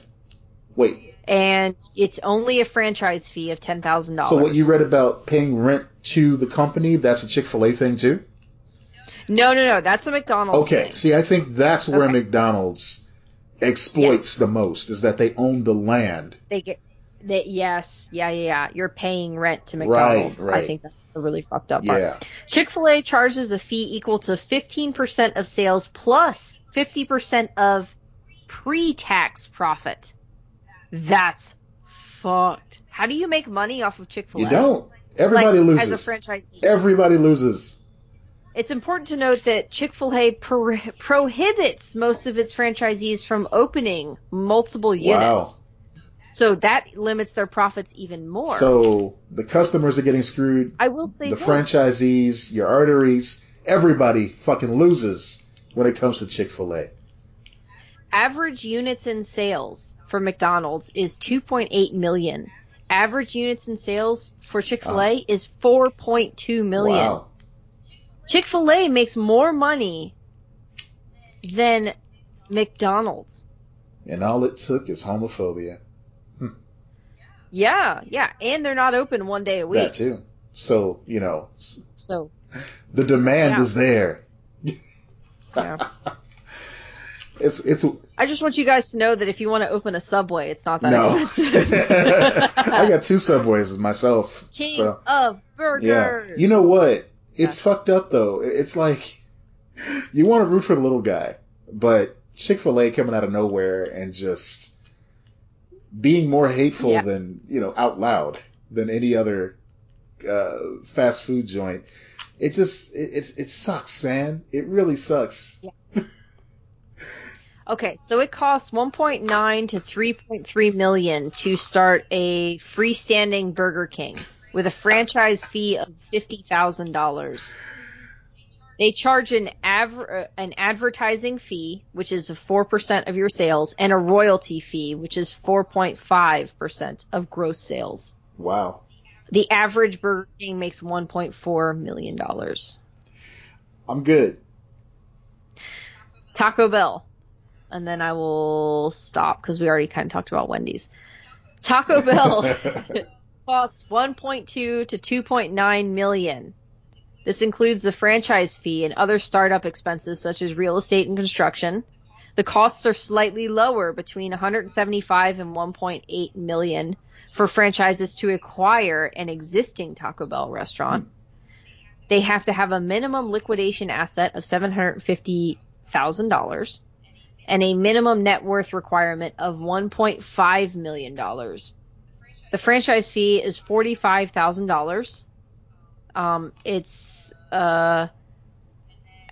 Wait. And it's only a franchise fee of ten thousand dollars. So what you read about paying rent to the company, that's a Chick-fil-A thing too? No, no, no. That's a McDonald's okay. thing. See, I think that's where okay. McDonald's exploits yes. the most, is that they own the land. They get they, Yes. Yeah, yeah, yeah. You're paying rent to McDonald's. Right, right. I think that's a really fucked up yeah. part. Chick-fil-A charges a fee equal to fifteen percent of sales plus fifty percent of pre-tax profit. That's fucked. How do you make money off of Chick-fil-A? You don't. Everybody like, loses. As a franchisee. Everybody loses. It's important to note that Chick-fil-A pro- prohibits most of its franchisees from opening multiple units. Wow. So that limits their profits even more. So the customers are getting screwed. I will say the this. franchisees, your arteries, everybody fucking loses when it comes to Chick-fil-A. Average units in sales for McDonald's is two point eight million. Average units in sales for Chick-fil-A oh. is four point two million. Wow. Chick-fil-A makes more money than McDonald's. And all it took is homophobia. Hm. Yeah, yeah, and they're not open one day a week. That too. So, you know, so the demand yeah. is there. Yeah. It's, it's, I just want you guys to know that if you want to open a Subway, it's not that no. expensive. I got two Subways myself. King so. of burgers. Yeah. You know what? It's yeah. fucked up, though. It's like you want to root for the little guy, but Chick-fil-A coming out of nowhere and just being more hateful yeah. than, you know, out loud than any other uh, fast food joint. It just it, it, it sucks, man. It really sucks. Yeah. Okay, so it costs one point nine to three point three million dollars to start a freestanding Burger King with a franchise fee of fifty thousand dollars. They charge an av- an advertising fee, which is four percent of your sales, and a royalty fee, which is four point five percent of gross sales. Wow. The average Burger King makes one point four million dollars. I'm good. Taco Bell. And then I will stop because we already kind of talked about Wendy's. Taco Bell costs one point two to two point nine million dollars. This includes the franchise fee and other startup expenses such as real estate and construction. The costs are slightly lower, between one hundred seventy-five and one point eight million dollars, for franchises to acquire an existing Taco Bell restaurant. They have to have a minimum liquidation asset of seven hundred fifty thousand dollars and a minimum net worth requirement of one point five million dollars. The franchise fee is forty-five thousand dollars. Um, it's, uh,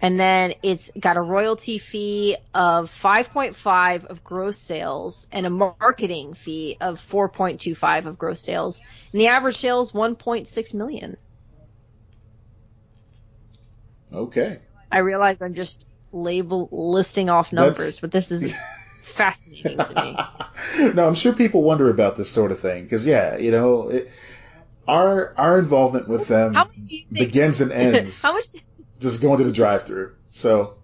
and then it's got a royalty fee of five point five of gross sales and a marketing fee of four point two five of gross sales. And the average sales, one point six million. Okay. I realize I'm just label listing off numbers, That's... but this is fascinating to me. No, I'm sure people wonder about this sort of thing. Cause yeah, you know, it, Our our involvement with them begins and ends how much, just going to the drive-thru. So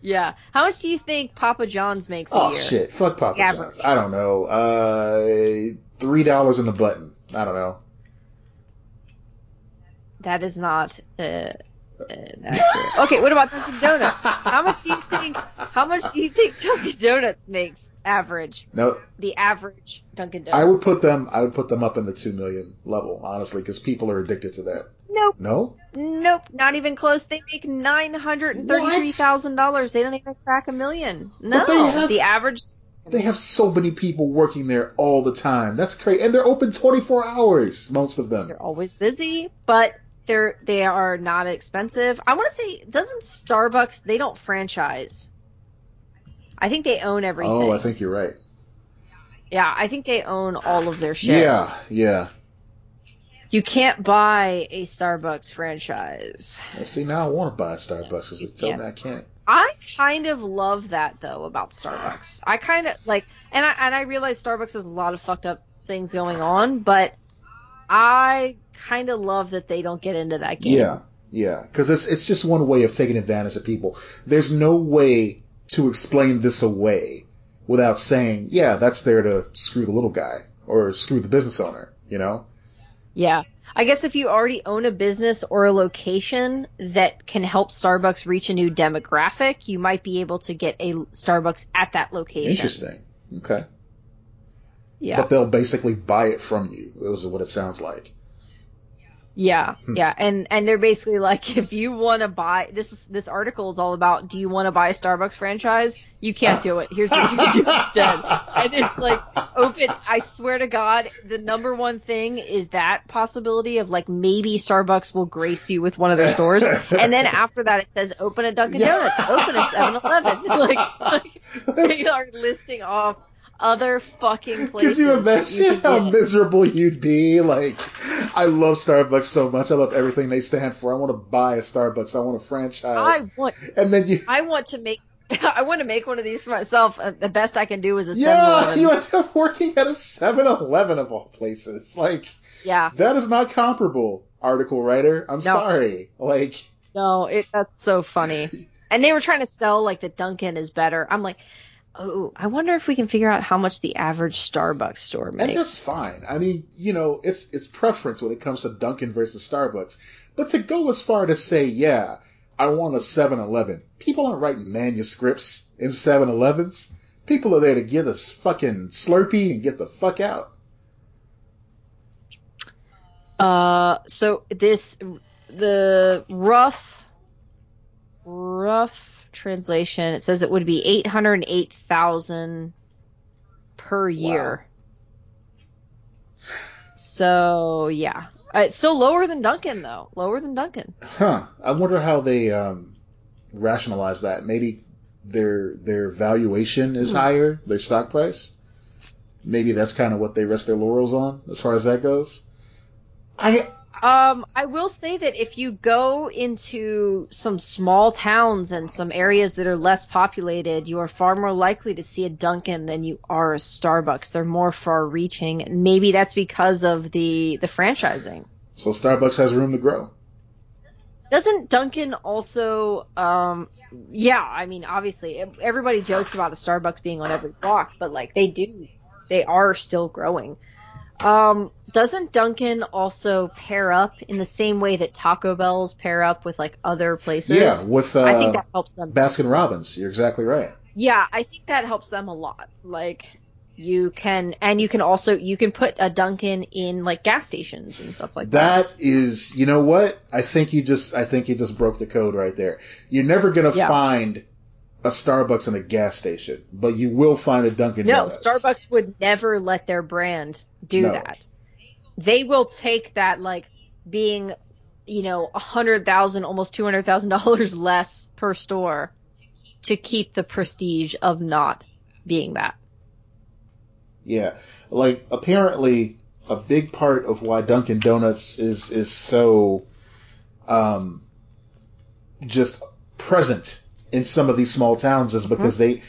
yeah, how much do you think Papa John's makes oh, a year? Oh shit, fuck Papa average. John's. I don't know. Uh, three dollars in the button. I don't know. That is not uh, uh, accurate. Okay, what about Dunkin' Donuts? How much do you think? How much do you think Dunkin' Donuts makes? Average. No. The average Dunkin' Donuts. I would put them. I would put them up in the two million level, honestly, because people are addicted to that. Nope. No. Nope. Not even close. They make nine hundred and thirty-three thousand dollars. They don't even crack a million. No. But they have, the average. They have so many people working there all the time. That's crazy, and they're open twenty-four hours. Most of them. They're always busy, but they're they are not expensive. I want to say, doesn't Starbucks? They don't franchise. I think they own everything. Oh, I think you're right. Yeah, I think they own all of their shit. Yeah, yeah. You can't buy a Starbucks franchise. I see, now I want to buy a Starbucks because they told me I can't. I kind of love that, though, about Starbucks. I kind of, like, and I, and I realize Starbucks has a lot of fucked up things going on, but I kind of love that they don't get into that game. Yeah, yeah, because it's, it's just one way of taking advantage of people. There's no way to explain this away without saying, yeah, that's there to screw the little guy or screw the business owner, you know? Yeah. I guess if you already own a business or a location that can help Starbucks reach a new demographic, you might be able to get a Starbucks at that location. Interesting. Okay. Yeah. But they'll basically buy it from you. Those are what it sounds like. Yeah, yeah, and and they're basically like, if you want to buy this is, this article is all about, do you want to buy a Starbucks franchise? You can't do it. Here's what you can do instead. And it's like open. I swear to God, the number one thing is that possibility of like maybe Starbucks will grace you with one of their stores, and then after that it says open a Dunkin' Donuts, open a seven eleven. Like, like they are listing off other fucking places. Could you imagine you could how get. miserable you'd be? Like, I love Starbucks so much. I love everything they stand for. I want to buy a Starbucks. I want a franchise. I want. And then you. I want to make. I want to make one of these for myself. The best I can do is a seven eleven. Yeah, you end up working at a seven eleven of all places. Like, yeah, that is not comparable. Article writer, I'm no. sorry. Like, no, it that's so funny. And they were trying to sell like that Dunkin' is better. I'm like. Oh, I wonder if we can figure out how much the average Starbucks store makes. And that's fine. I mean, you know, it's it's preference when it comes to Dunkin' versus Starbucks. But to go as far to say, yeah, I want a seven eleven. People aren't writing manuscripts in seven elevens. People are there to get a fucking Slurpee and get the fuck out. Uh, so this the rough rough. translation, it says it would be eight hundred and eight thousand per year. Wow. So yeah, it's still lower than Dunkin' though. Lower than Dunkin'. Huh. I wonder how they um, rationalize that. Maybe their their valuation is hmm. higher, their stock price. Maybe that's kind of what they rest their laurels on as far as that goes. I Um, I will say that if you go into some small towns and some areas that are less populated, you are far more likely to see a Dunkin' than you are a Starbucks. They're more far-reaching, and maybe that's because of the, the franchising. So Starbucks has room to grow. Doesn't Dunkin' also, um, yeah, I mean, obviously, everybody jokes about a Starbucks being on every block, but, like, they do. They are still growing. Um, doesn't Dunkin' also pair up in the same way that Taco Bell's pair up with, like, other places? Yeah, with, uh, I think that helps them. Baskin-Robbins, you're exactly right. Yeah, I think that helps them a lot. Like, you can, and you can also, you can put a Dunkin' in, like, gas stations and stuff like that. That is, you know what? I think you just, I think you just broke the code right there. You're never gonna yeah. find a Starbucks in a gas station, but you will find a Dunkin' Donuts. No, Starbucks would never let their brand do no. that. They will take that, like, being, you know, one hundred thousand dollars, almost two hundred thousand dollars less per store to keep the prestige of not being that. Yeah. Like, apparently, a big part of why Dunkin' Donuts is, is so um, just present in some of these small towns is because mm-hmm.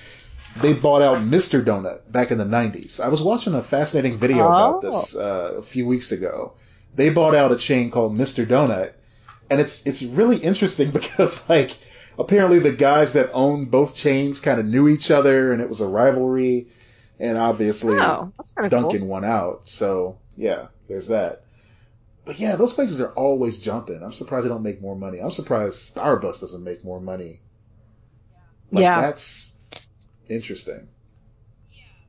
they they bought out Mister Donut back in the nineties. I was watching a fascinating video oh. about this uh, a few weeks ago. They bought out a chain called Mister Donut, and it's it's really interesting because, like, apparently the guys that owned both chains kind of knew each other, and it was a rivalry, and obviously oh, Dunkin' cool. won out. So, yeah, there's that. But, yeah, those places are always jumping. I'm surprised they don't make more money. I'm surprised Starbucks doesn't make more money. Like, yeah, that's interesting.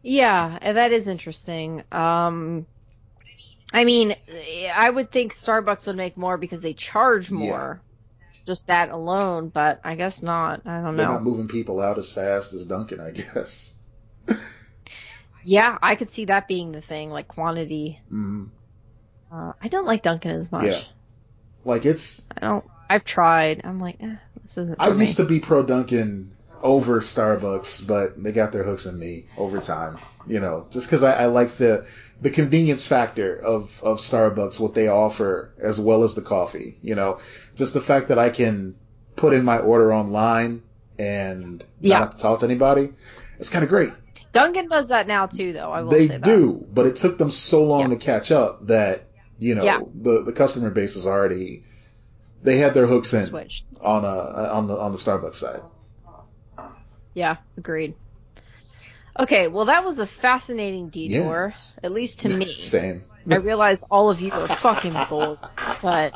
Yeah, that is interesting. Um, I mean, I would think Starbucks would make more because they charge more, yeah. just that alone. But I guess not. I don't They're know. They're not moving people out as fast as Dunkin', I guess. Yeah, I could see that being the thing, like quantity. Mm-hmm. Uh, I don't like Dunkin' as much. Yeah, like it's. I don't. I've tried. I'm like, eh, this isn't. I used me. to be pro Dunkin' over Starbucks, but they got their hooks in me over time, you know, just because I, I like the the convenience factor of, of Starbucks, what they offer, as well as the coffee, you know, just the fact that I can put in my order online and yeah. not have to talk to anybody. It's kind of great. Dunkin' does that now, too, though. I will they say that. They do, but it took them so long yeah. to catch up that, you know, yeah. the, the customer base is already, they had their hooks in Switched. on a, on the on the Starbucks side. Yeah, agreed. Okay, well, that was a fascinating detour, yes. at least to me. Same. I realize all of you are fucking bold, but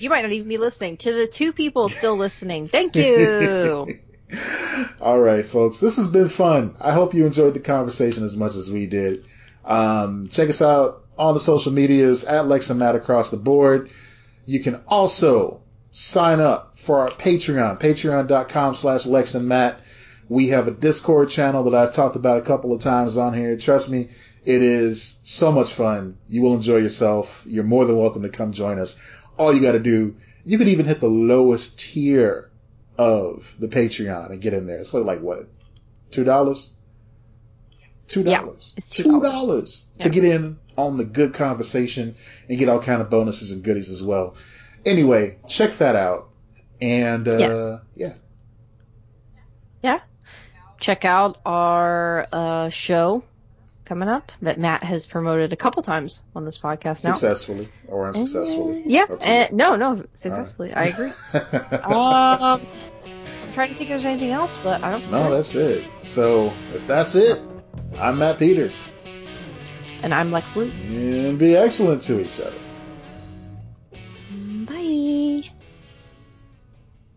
you might not even be listening. To the two people still listening, thank you! All right, folks, this has been fun. I hope you enjoyed the conversation as much as we did. Um, check us out on the social medias, at Lex and Matt across the board. You can also sign up for our Patreon, patreon.com slash Lex and Matt. We have a Discord channel that I've talked about a couple of times on here. Trust me, it is so much fun. You will enjoy yourself. You're more than welcome to come join us. All you got to do, you could even hit the lowest tier of the Patreon and get in there. It's like, what, two dollars? two dollars. Yeah, it's two dollars. two dollars to yeah. get in on the good conversation and get all kind of bonuses and goodies as well. Anyway, check that out. And, uh, yes. yeah. Yeah. Check out our uh, show coming up that Matt has promoted a couple times on this podcast now. Successfully or unsuccessfully. And, yeah. And, no, no, successfully. Right. I agree. um, I'm trying to think if there's anything else, but I don't think No, that's it. So, if that's it, I'm Matt Peters. And I'm Lex Luce. And be excellent to each other.